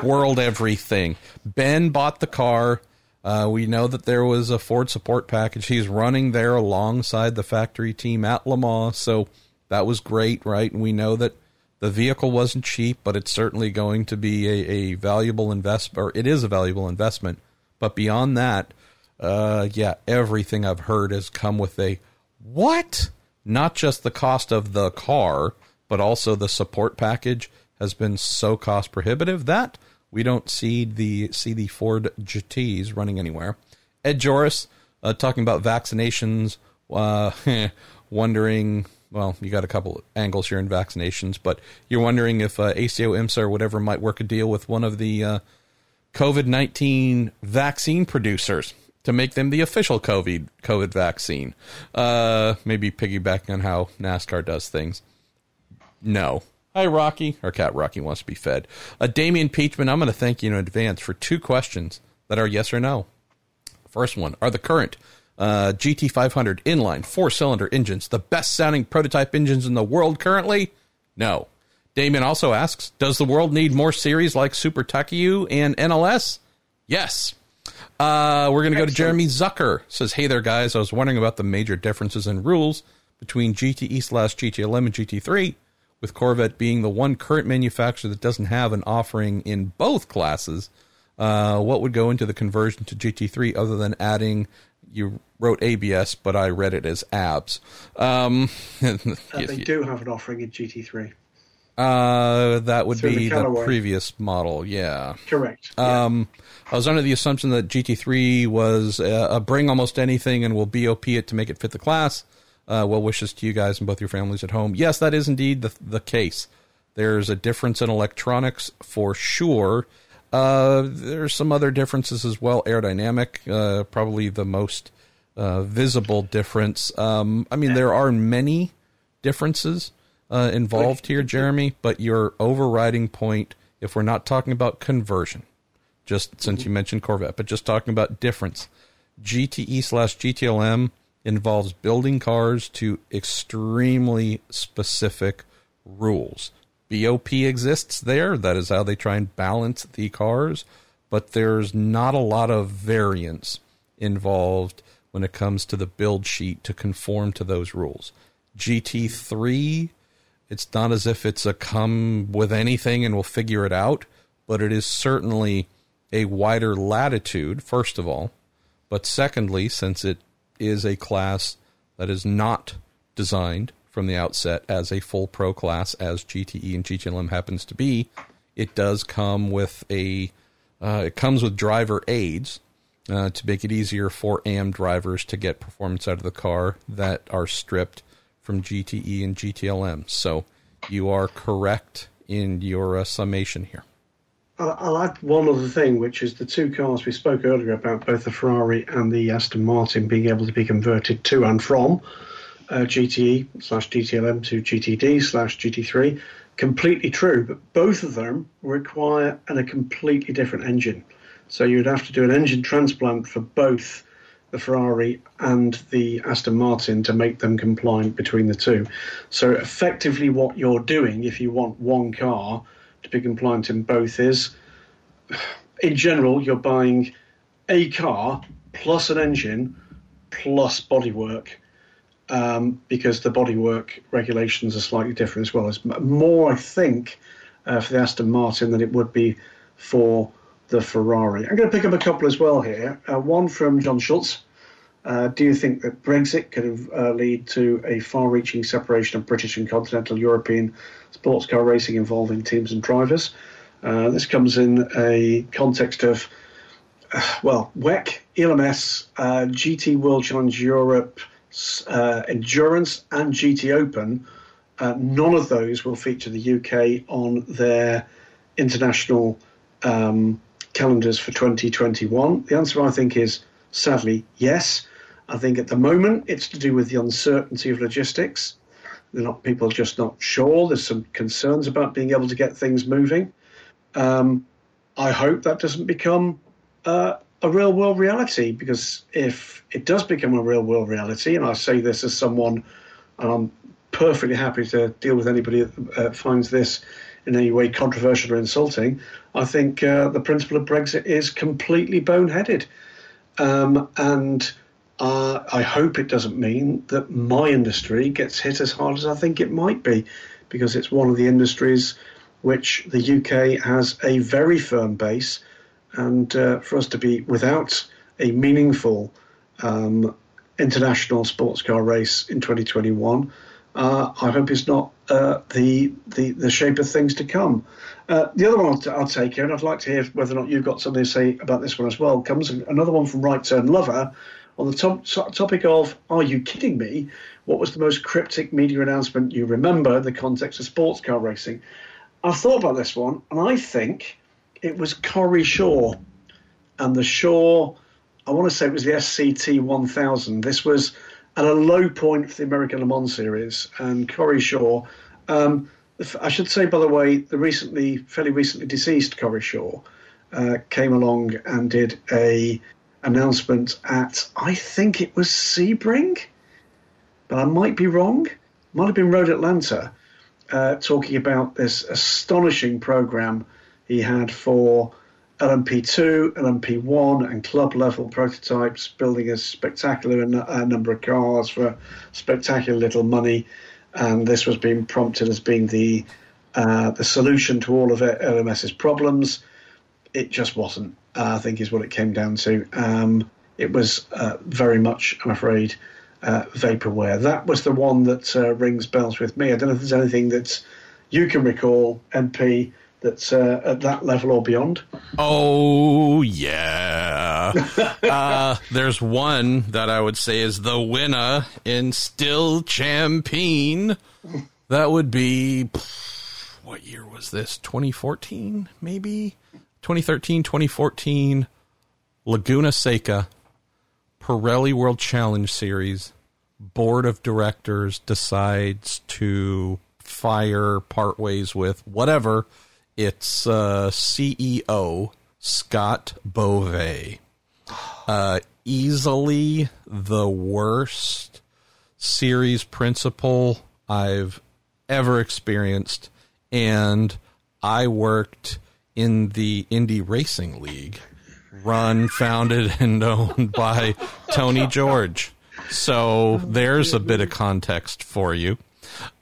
world everything. Ben bought the car. We know that there was a Ford support package. He's running there alongside the factory team at Le Mans, so that was great, right? And we know that the vehicle wasn't cheap, but it's certainly going to be a valuable investment, or it is a valuable investment. But beyond that, everything I've heard has come with a what? Not just the cost of the car, but also the support package has been so cost prohibitive that we don't see the Ford GTs running anywhere. Ed Joris talking about vaccinations, wondering. Well, you got a couple of angles here in vaccinations, but you're wondering if ACO, IMSA, or whatever might work a deal with one of the COVID-19 vaccine producers to make them the official COVID vaccine. Maybe piggybacking on how NASCAR does things. No. Hi, Rocky. Our cat Rocky wants to be fed. Damian Peachman, I'm going to thank you in advance for two questions that are yes or no. First one, are the current GT500 inline four-cylinder engines the best-sounding prototype engines in the world currently? No. Damon also asks, does the world need more series like Super Takuyu and NLS? Yes. We're going to go to Jeremy Zucker. Says, hey there, guys. I was wondering about the major differences in rules between GTE/GT11 and GT3, with Corvette being the one current manufacturer that doesn't have an offering in both classes. What would go into the conversion to GT3 other than adding... You wrote ABS, but I read it as ABS. They do have an offering in GT3. That would be the previous model, yeah. Correct. Yeah. I was under the assumption that GT3 was a bring almost anything and we'll BOP it to make it fit the class. Well wishes to you guys and both your families at home. Yes, that is indeed the case. There's a difference in electronics for sure. There's some other differences as well. Aerodynamic, probably the most visible difference. There are many differences involved here, Jeremy, but your overriding point, if we're not talking about conversion, just since you mentioned Corvette, but just talking about difference, GTE/GTLM involves building cars to extremely specific rules. BOP exists there. That is how they try and balance the cars, but there's not a lot of variance involved when it comes to the build sheet to conform to those rules. GT3, it's not as if it's a come with anything and we'll figure it out, but it is certainly a wider latitude, first of all, but secondly, since it is a class that is not designed from the outset as a full pro class, as GTE and GTLM happens to be, it does come with it comes with driver aids to make it easier for AM drivers to get performance out of the car that are stripped from GTE and GTLM. So you are correct in your summation here. I'll add one other thing, which is the two cars we spoke earlier about, both the Ferrari and the Aston Martin, being able to be converted to and from GTE/GTLM to GTD/GT3, completely true, but both of them require a completely different engine. So you'd have to do an engine transplant for both the Ferrari and the Aston Martin to make them compliant between the two. So effectively what you're doing, if you want one car big and blind in both is, in general, you're buying a car plus an engine plus bodywork, because the bodywork regulations are slightly different as well. It's more, I think, for the Aston Martin than it would be for the Ferrari. I'm going to pick up a couple as well here. One from John Schultz. Do you think that Brexit could lead to a far-reaching separation of British and continental European sports car racing involving teams and drivers? This comes in a context of, well, WEC, ELMS, GT World Challenge Europe, Endurance and GT Open. None of those will feature the UK on their international calendars for 2021. The answer, I think, is sadly yes. I think at the moment it's to do with the uncertainty of logistics. People are just not sure. There's some concerns about being able to get things moving. I hope that doesn't become a real-world reality, because if it does become a real-world reality, and I say this as someone, and I'm perfectly happy to deal with anybody that finds this in any way controversial or insulting, I think the principle of Brexit is completely boneheaded. And I hope it doesn't mean that my industry gets hit as hard as I think it might be, because it's one of the industries which the UK has a very firm base, and for us to be without a meaningful international sports car race in 2021, I hope it's not the shape of things to come. The other one I'll take here, and I'd like to hear whether or not you've got something to say about this one as well, comes another one from Right Turn Lover on the topic of, are you kidding me? What was the most cryptic media announcement you remember in the context of sports car racing? I've thought about this one, and I think it was Corrie Shaw. And the Shaw, I want to say it was the SCT 1000. This was at a low point for the American Le Mans series, and Corrie Shaw, I should say, by the way, the fairly recently deceased Corrie Shaw came along and did a announcement at, I think it was Sebring, but I might be wrong. Might have been Road Atlanta, talking about this astonishing program he had for LMP2, LMP1 and club-level prototypes, building a spectacular number of cars for spectacular little money. And this was being prompted as being the solution to all of LMS's problems. It just wasn't, I think, is what it came down to. It was very much, I'm afraid, vaporware. That was the one that rings bells with me. I don't know if there's anything that you can recall, MP, that's at that level or beyond. Oh, yeah. There's one that I would say is the winner in Still Champagne. That would be, what year was this? 2014, maybe? 2013, 2014, Laguna Seca, Pirelli World Challenge Series, Board of Directors decides to fire, part ways with, whatever, it's CEO Scott Beauvais. Easily the worst series principal I've ever experienced. And I worked in the Indy Racing League, run, founded, and owned by Tony George. So there's a bit of context for you.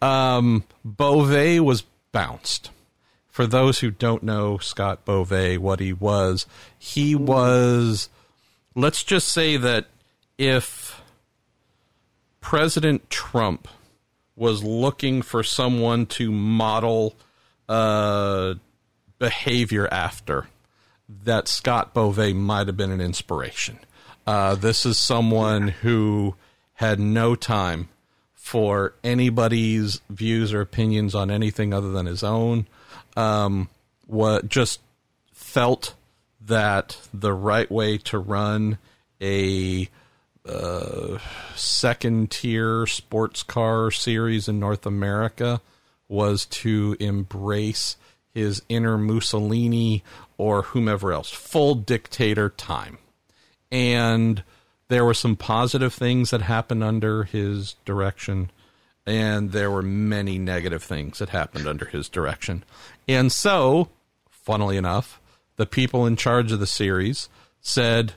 Beauvais was bounced. For those who don't know Scott Beauvais, what he was, let's just say that if President Trump was looking for someone to model behavior after, that Scott Beauvais might have been an inspiration. This is someone who had no time for anybody's views or opinions on anything other than his own. Just felt that the right way to run a second-tier sports car series in North America was to embrace his inner Mussolini or whomever else, full dictator time. And there were some positive things that happened under his direction, And there were many negative things that happened under his direction. And so, funnily enough, the people in charge of the series said,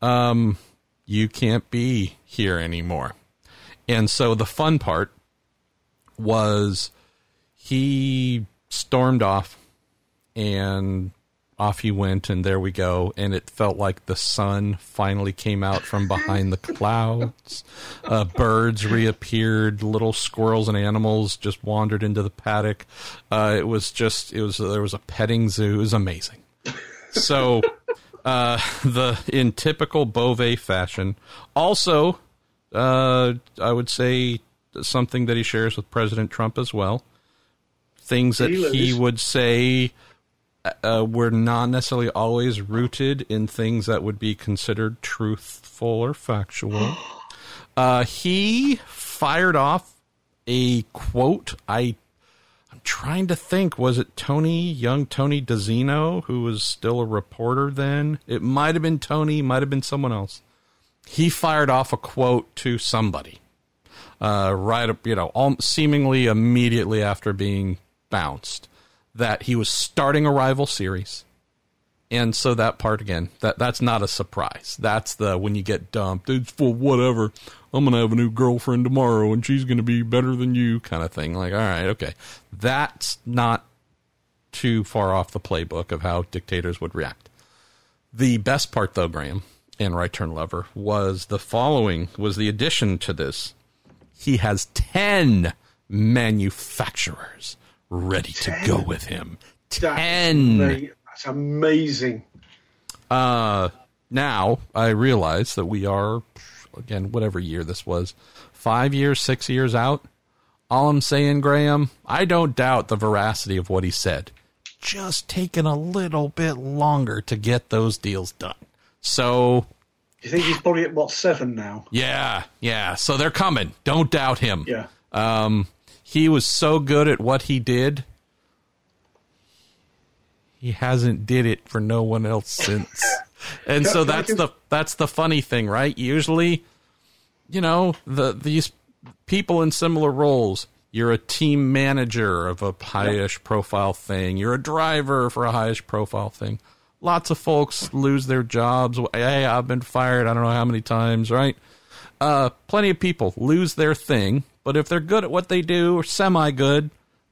you can't be here anymore. And so the fun part was he stormed off and off he went, and there we go. And it felt like the sun finally came out from behind the clouds. Birds reappeared. Little squirrels and animals just wandered into the paddock. There was a petting zoo. It was amazing. So, in typical Beauvais fashion, also, I would say something that he shares with President Trump as well. Things that he would say were not necessarily always rooted in things that would be considered truthful or factual. He fired off a quote. I'm trying to think. Was it young Tony DeZino, who was still a reporter then? It might have been Tony, might have been someone else. He fired off a quote to somebody right up, seemingly immediately after being bounced, that he was starting a rival series. And so that part, again, that's not a surprise. That's when you get dumped, it's for whatever, I'm going to have a new girlfriend tomorrow and she's going to be better than you kind of thing. Like, all right, okay. That's not too far off the playbook of how dictators would react. The best part, though, Graham and Right Turn Lover, was the addition to this. He has 10 manufacturers ready to go with him. 10. That's amazing. Now I realize that we are, again, whatever year this was, 5 years, 6 years out. All I'm saying, Graham, I don't doubt the veracity of what he said. Just taking a little bit longer to get those deals done. So you think he's probably at 7 now? Yeah. So they're coming. Don't doubt him. Yeah. He was so good at what he did. He hasn't did it for no one else since. And so that's the funny thing, right? Usually, these people in similar roles, you're a team manager of a high-ish profile thing. You're a driver for a high-ish profile thing. Lots of folks lose their jobs. Hey, I've been fired I don't know how many times, right? Plenty of people lose their thing. But if they're good at what they do, or semi-good,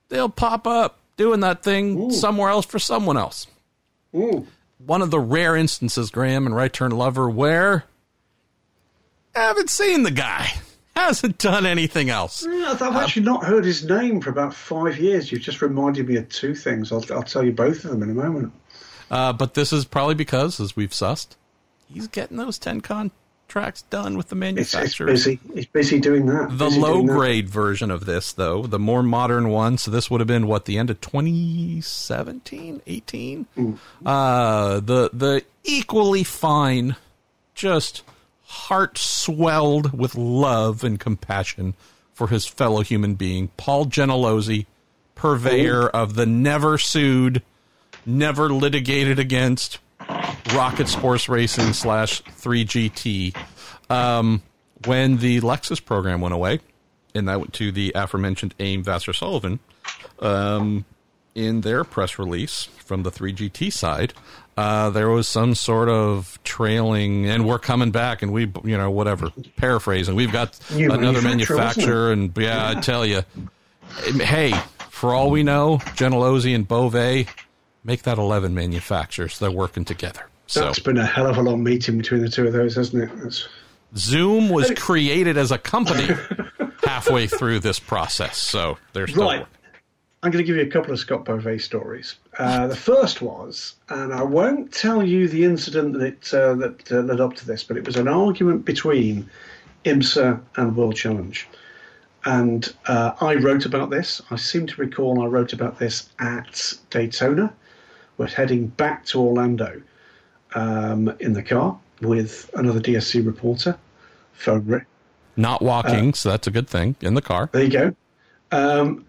they'll pop up doing that thing somewhere else for someone else. Ooh. One of the rare instances, Graham and Right Turn Lover, where I haven't seen the guy. Hasn't done anything else. Yeah, I've actually not heard his name for about 5 years. You've just reminded me of two things. I'll tell you both of them in a moment. But this is probably because, as we've sussed, he's getting those 10 tracks done with the manufacturer. It's busy doing that. The low-grade version of this, though, the more modern one, so this would have been, the end of 2017, 18? The equally fine, just heart-swelled with love and compassion for his fellow human being, Paul Gentilozzi, purveyor of the never-sued, never-litigated against Rocket Sports Racing /3GT. When the Lexus program went away, and that went to the aforementioned AIM Vassar-Sullivan, in their press release from the 3GT side, there was some sort of trailing, and we're coming back, and we, whatever, paraphrasing, we've got another manufacturer, and I tell you, hey, for all we know, Gentilozzi and Beauvais, make that 11 manufacturers. They're working together. That's been a hell of a long meeting between the two of those, hasn't it? Zoom was created as a company halfway through this process, so there's right. I'm going to give you a couple of Scott Beauvais stories. The first was, and I won't tell you the incident that led up to this, but it was an argument between IMSA and World Challenge. And I wrote about this. I seem to recall I wrote about this at Daytona. We're heading back to Orlando in the car with another DSC reporter, Ferrari. Not walking, so that's a good thing, in the car. There you go.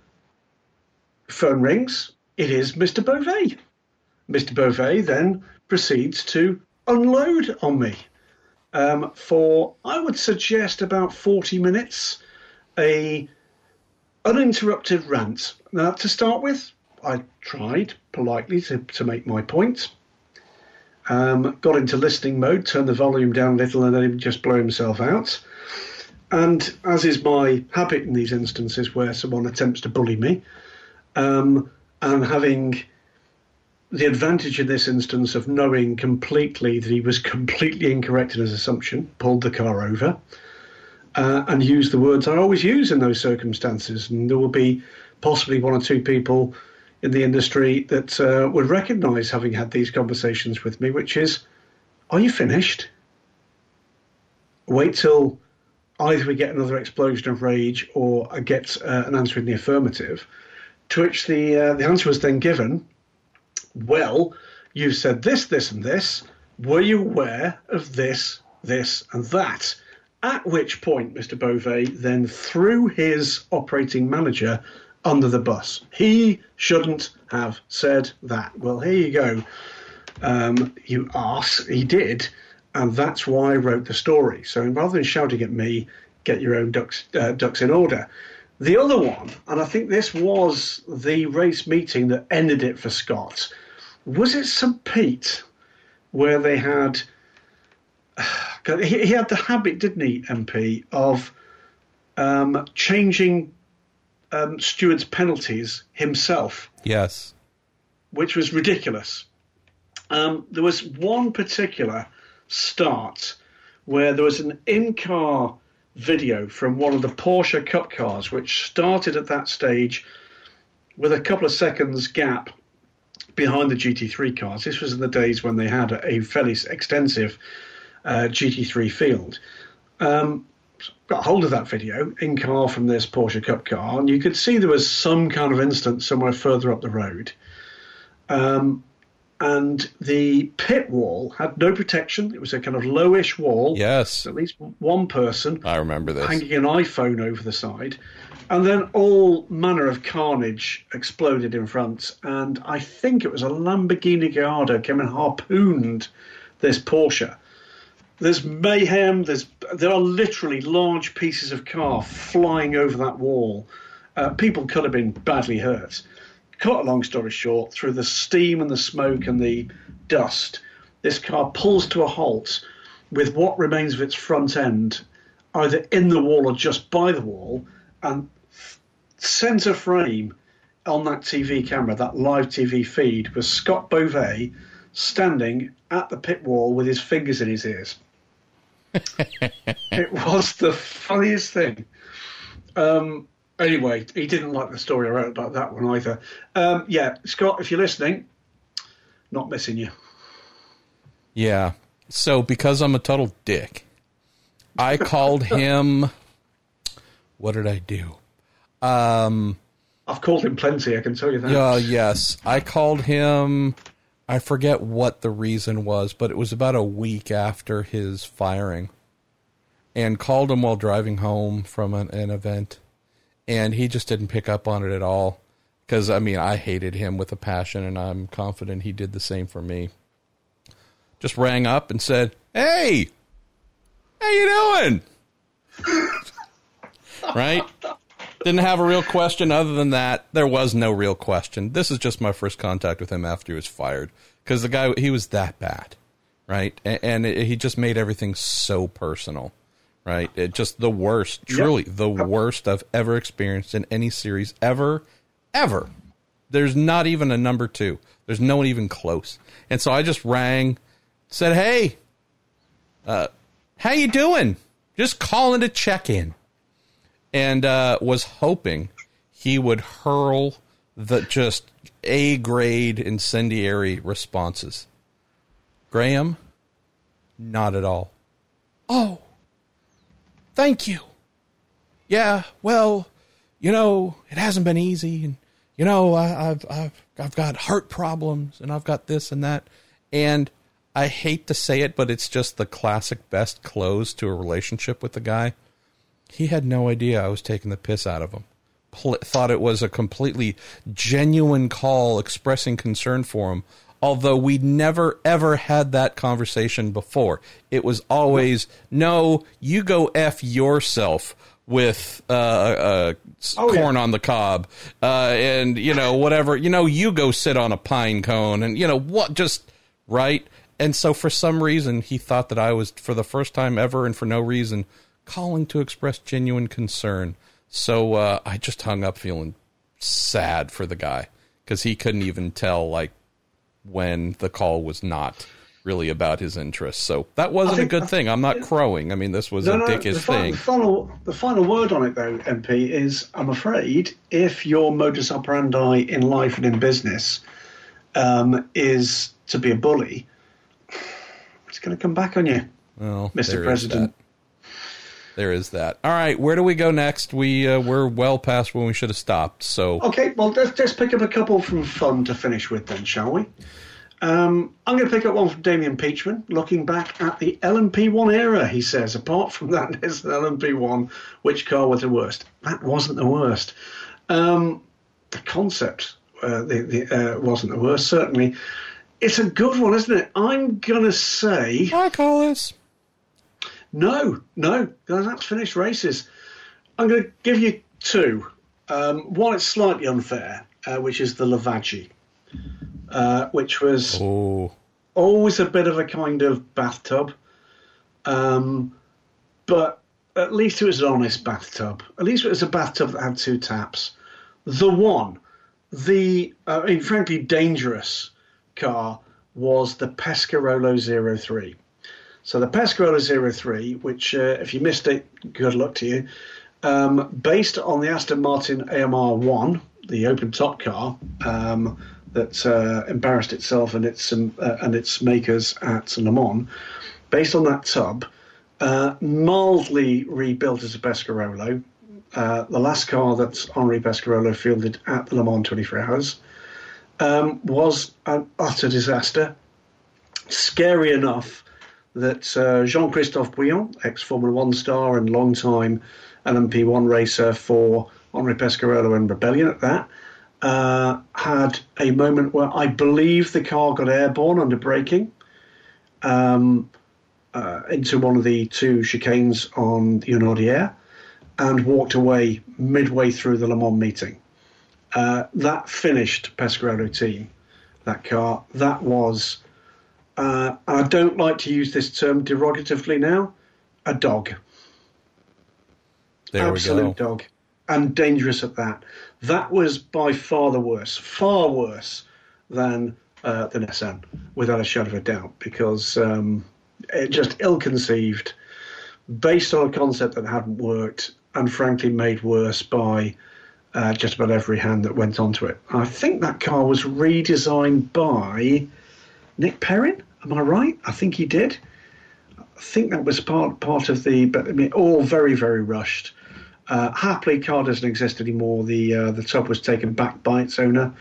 Phone rings. It is Mr. Beauvais. Mr. Beauvais then proceeds to unload on me for, I would suggest, about 40 minutes, a uninterrupted rant. Now, to start with, I tried politely to make my point. Got into listening mode, turned the volume down a little, and let him just blow himself out. And as is my habit in these instances where someone attempts to bully me, and having the advantage in this instance of knowing completely that he was completely incorrect in his assumption, pulled the car over, and used the words I always use in those circumstances. And there will be possibly one or two people in the industry that would recognise, having had these conversations with me, which is, are you finished? Wait till either we get another explosion of rage or I get an answer in the affirmative, to which the answer was then given, well, you've said this, this and this. Were you aware of this, this and that? At which point, Mr. Beauvais then threw his operating manager under the bus. He shouldn't have said that. Well, here you go. You arse. He did. And that's why I wrote the story. So rather than shouting at me, get your own ducks in order. The other one, and I think this was the race meeting that ended it for Scott, was it St. Pete where they had... He had the habit, didn't he, MP, of changing stewards' penalties himself. Yes. Which was ridiculous. There was one particular... start where there was an in-car video from one of the Porsche Cup cars, which started at that stage with a couple of seconds gap behind the GT3 cars. This was in the days when they had a fairly extensive GT3 field. Got hold of that video in-car from this Porsche Cup car, and you could see there was some kind of incident somewhere further up the road. And the pit wall had no protection. It was a kind of lowish wall. Yes. At least one person. I remember this. Hanging an iPhone over the side. And then all manner of carnage exploded in front. And I think it was a Lamborghini Gallardo came and harpooned this Porsche. There's mayhem. There are literally large pieces of car flying over that wall. People could have been badly hurt. Cut a long story short, through the steam and the smoke and the dust, this car pulls to a halt with what remains of its front end, either in the wall or just by the wall, and centre frame on that TV camera, that live TV feed, was Scott Beauvais standing at the pit wall with his fingers in his ears. It was the funniest thing. Anyway, he didn't like the story I wrote about that one either. Yeah, Scott, if you're listening, not missing you. Yeah, so because I'm a total dick, I called him... What did I do? I've called him plenty, I can tell you that. Yes, I called him... I forget what the reason was, but it was about a week after his firing. And called him while driving home from an event... And he just didn't pick up on it at all. Because, I mean, I hated him with a passion, and I'm confident he did the same for me. Just rang up and said, hey, how you doing? Right? Didn't have a real question other than that. There was no real question. This is just my first contact with him after he was fired. Because the guy, he was that bad. Right? And he just made everything so personal. Right, it just the worst, truly the worst I've ever experienced in any series ever, ever. There's not even a number two. There's no one even close. And so I just rang, said, "Hey, how you doing? Just calling to check in," and was hoping he would hurl the just A-grade incendiary responses. Graham, not at all. Oh. Thank you. Yeah, well, you know, it hasn't been easy, and you know, I've got heart problems, and I've got this and that, and I hate to say it, but it's just the classic best close to a relationship with the guy. He had no idea I was taking the piss out of him. Thought it was a completely genuine call expressing concern for him. Although we never, ever had that conversation before. It was always, no, you go F yourself. with corn on the cob, and you know, whatever, you know, you go sit on a pine cone, and you know what, just right. And so for some reason, he thought that I was, for the first time ever and for no reason, calling to express genuine concern. So I just hung up feeling sad for the guy, because he couldn't even tell, like, when the call was not really about his interests. So that wasn't a good thing. I'm not crowing. I mean, this was a dickish thing. The final word on it, though, MP, is, I'm afraid, if your modus operandi in life and in business is to be a bully, it's going to come back on you, well, Mr. President. There is that. All right, where do we go next? We're well past when we should have stopped. So okay, well, let's pick up a couple from fun to finish with then, shall we? I'm going to pick up one from Damien Peachman, looking back at the LMP1 era, he says. Apart from that, there's an LMP1. Which car was the worst? That wasn't the worst. The concept wasn't the worst, certainly. It's a good one, isn't it? I'm going to say... Hi, Carlos. No, that's finished races. I'm going to give you two. One is slightly unfair, which is the Lavaggi, which was always a bit of a kind of bathtub, but at least it was an honest bathtub. At least it was a bathtub that had two taps. The frankly dangerous car was the Pescarolo 03. So the Pescarolo 03, which, if you missed it, good luck to you, based on the Aston Martin AMR1, the open-top car that embarrassed itself and its makers at Le Mans, based on that tub, mildly rebuilt as a Pescarolo, the last car that Henri Pescarolo fielded at the Le Mans 24 Hours, was an utter disaster. Scary enough that Jean-Christophe Bouillon, ex-Formula 1 star and long-time LMP1 racer for Henri Pescarolo and Rebellion at that, had a moment where I believe the car got airborne under braking into one of the two chicanes on the Unardière and walked away midway through the Le Mans meeting. That finished Pescarolo team, that car. That was... I don't like to use this term derogatively now, a dog. There absolute we go. Dog. And dangerous at that. That was by far the worst, far worse than SN, without a shadow of a doubt, because it just ill-conceived, based on a concept that hadn't worked, and frankly made worse by just about every hand that went onto it. I think that car was redesigned by... Nick Perrin, am I right? I think he did. I think that was part of the... But I mean, all very, very rushed. Happily, car doesn't exist anymore. The tub was taken back by its owner,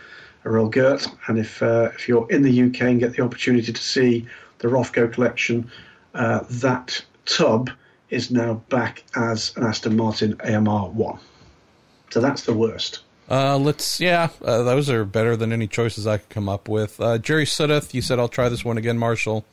Errol Gert. And if you're in the UK and get the opportunity to see the Rothko collection, that tub is now back as an Aston Martin AMR1. So that's the worst. Those are better than any choices I could come up with. Jerry Sudduth, you said, I'll try this one again, Marshall.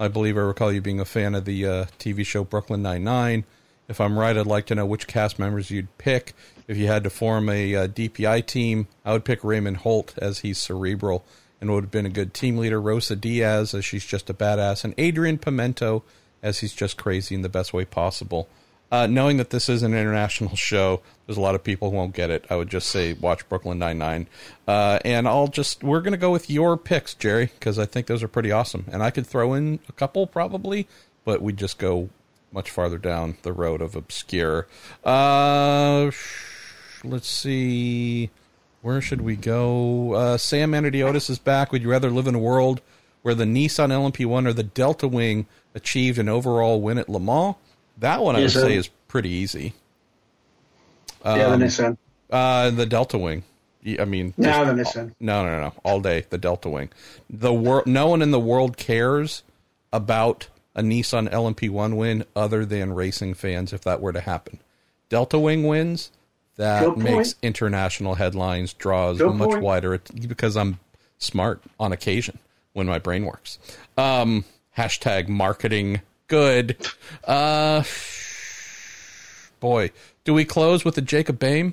I believe I recall you being a fan of the TV show Brooklyn Nine-Nine. If I'm right, I'd like to know which cast members you'd pick. If you had to form a DPI team, I would pick Raymond Holt, as he's cerebral and would have been a good team leader. Rosa Diaz, as she's just a badass. And Adrian Pimento, as he's just crazy in the best way possible. Knowing that this is an international show, there's a lot of people who won't get it. I would just say watch Brooklyn Nine-Nine. And we're going to go with your picks, Jerry, because I think those are pretty awesome. And I could throw in a couple probably, but we'd just go much farther down the road of obscure. Let's see. Where should we go? Sam Anadiotis is back. Would you rather live in a world where the Nissan LMP1 or the Delta Wing achieved an overall win at Le Mans? That one, I would say, is pretty easy. The Nissan. The Delta Wing. I mean... the Nissan. No. All day, the Delta Wing. No one in the world cares about a Nissan LMP1 win other than racing fans if that were to happen. Delta Wing wins, that makes international headlines, draws much wider, because I'm smart on occasion when my brain works. #marketing... Good. Boy, Do we close with a Jacob Baim?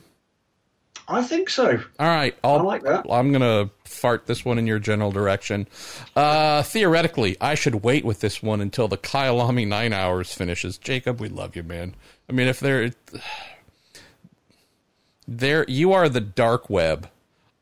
I think so. All right. I like that. I'm going to fart this one in your general direction. Theoretically, I should wait with this one until the Kyle Lamy 9 hours finishes. Jacob, we love you, man. I mean, if there you are the dark web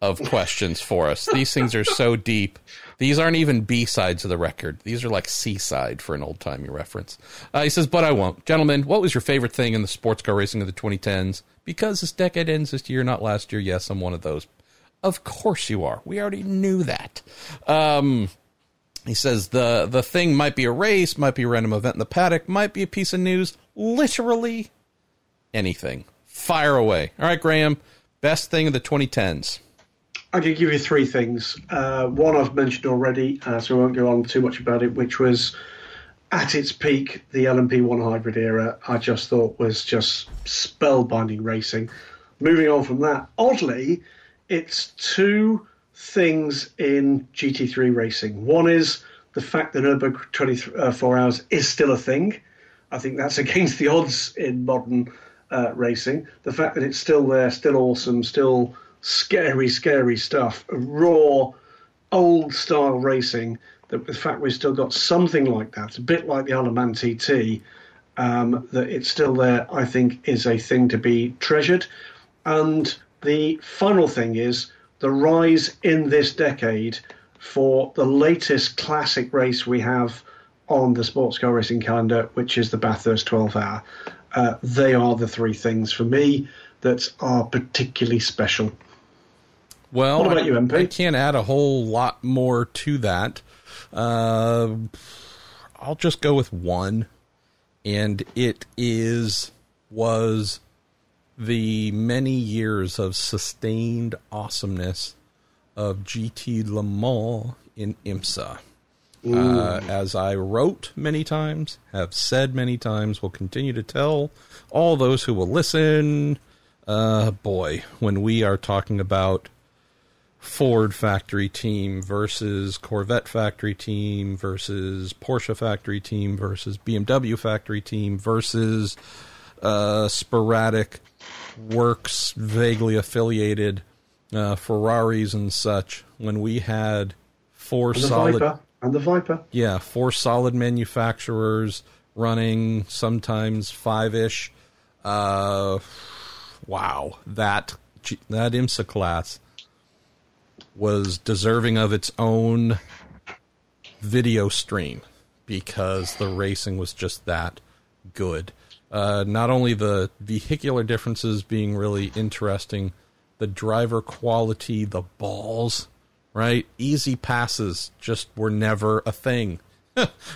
of questions for us. These things are so deep. These aren't even B-sides of the record. These are like C-side for an old-timey reference. He says, but I won't. Gentlemen, what was your favorite thing in the sports car racing of the 2010s? Because this decade ends this year, not last year. Yes, I'm one of those. Of course you are. We already knew that. He says, the thing might be a race, might be a random event in the paddock, might be a piece of news, literally anything. Fire away. All right, Graham, best thing of the 2010s. I could give you three things. One I've mentioned already, so I won't go on too much about it, which was at its peak, the LMP1 hybrid era, I just thought was just spellbinding racing. Moving on from that, oddly, it's two things in GT3 racing. One is the fact that Nürburgring 24 hours is still a thing. I think that's against the odds in modern racing. The fact that it's still there, still awesome, still scary, scary stuff, raw, old-style racing, that the fact we've still got something like that, it's a bit like the Isle of Man TT, that it's still there, I think, is a thing to be treasured. And the final thing is the rise in this decade for the latest classic race we have on the sports car racing calendar, which is the Bathurst 12-hour. They are the three things for me that are particularly special. Well, what about you, MP? I can't add a whole lot more to that. I'll just go with one, and it was the many years of sustained awesomeness of GT Le Mans in IMSA. As I wrote many times, have said many times, will continue to tell all those who will listen, when we are talking about Ford factory team versus Corvette factory team versus Porsche factory team versus BMW factory team versus sporadic works vaguely affiliated Ferraris and such, when we had four solid manufacturers running sometimes five-ish. Wow, that IMSA class was deserving of its own video stream because the racing was just that good. Not only the vehicular differences being really interesting, the driver quality, the balls, right? Easy passes just were never a thing.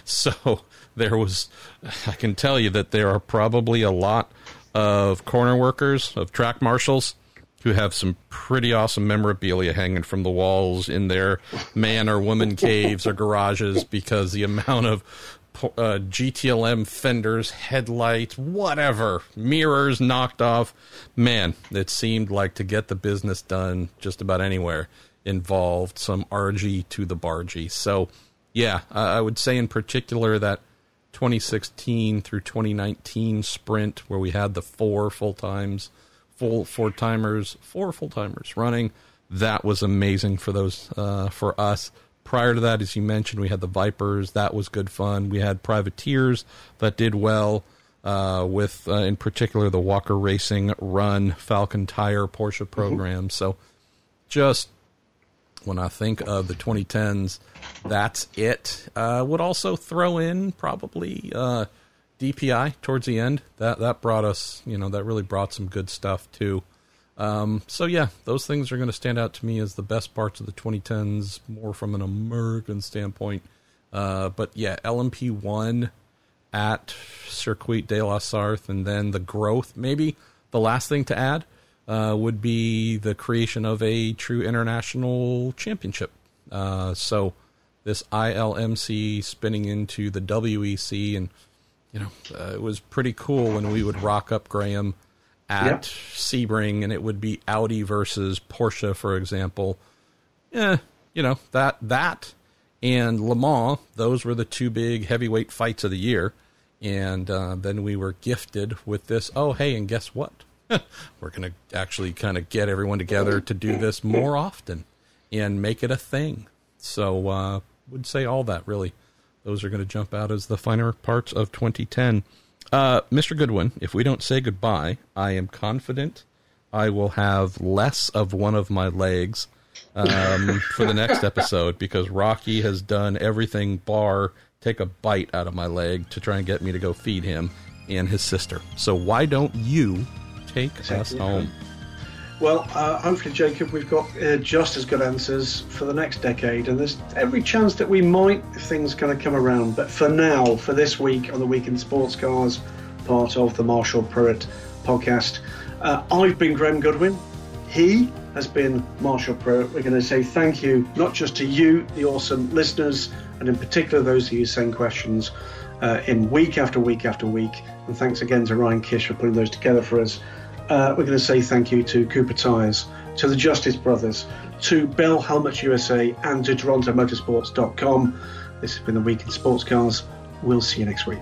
So I can tell you that there are probably a lot of corner workers, of track marshals, who have some pretty awesome memorabilia hanging from the walls in their man or woman caves or garages, because the amount of GTLM fenders, headlights, whatever, mirrors knocked off, man, it seemed like to get the business done just about anywhere involved some RG to the bargy. So, yeah, I would say in particular that 2016 through 2019 sprint where we had the four full-timers running, that was amazing for those for us. Prior to that, as you mentioned, we had the Vipers. That was good fun. We had Privateers that did well with, in particular, the Walker Racing run, Falcon Tire, Porsche program. Mm-hmm. So just when I think of the 2010s, that's it. Would also throw in probably DPI towards the end. That brought us, that really brought some good stuff too. So yeah, those things are going to stand out to me as the best parts of the 2010s, more from an American standpoint. But yeah, LMP1 at Circuit de la Sarthe, and then the growth. Maybe the last thing to add would be the creation of a true international championship. So this ILMC spinning into the WEC, and it was pretty cool when we would rock up, Graham, at Sebring, and it would be Audi versus Porsche, for example. That and Le Mans, those were the two big heavyweight fights of the year. And then we were gifted with this, oh, hey, and guess what? We're going to actually kind of get everyone together to do this more often and make it a thing. So I would say all that, really. Those are going to jump out as the finer parts of 2010. Mr. Goodwin, if we don't say goodbye, I am confident I will have less of one of my legs for the next episode, because Rocky has done everything bar take a bite out of my leg to try and get me to go feed him and his sister. So why don't you take us home? Well, hopefully, Jacob, we've got just as good answers for the next decade, and there's every chance that we might, if things kind of come around. But for now, for this week on the Week in Sports Cars, part of the Marshall Pruett podcast, I've been Graham Goodwin. He has been Marshall Pruett. We're going to say thank you, not just to you, the awesome listeners, and in particular those who send questions in week after week after week. And thanks again to Ryan Kish for putting those together for us. We're going to say thank you to Cooper Tires, to the Justice Brothers, to Bell Helmets USA, and to TorontoMotorsports.com. This has been the Week in Sports Cars. We'll see you next week.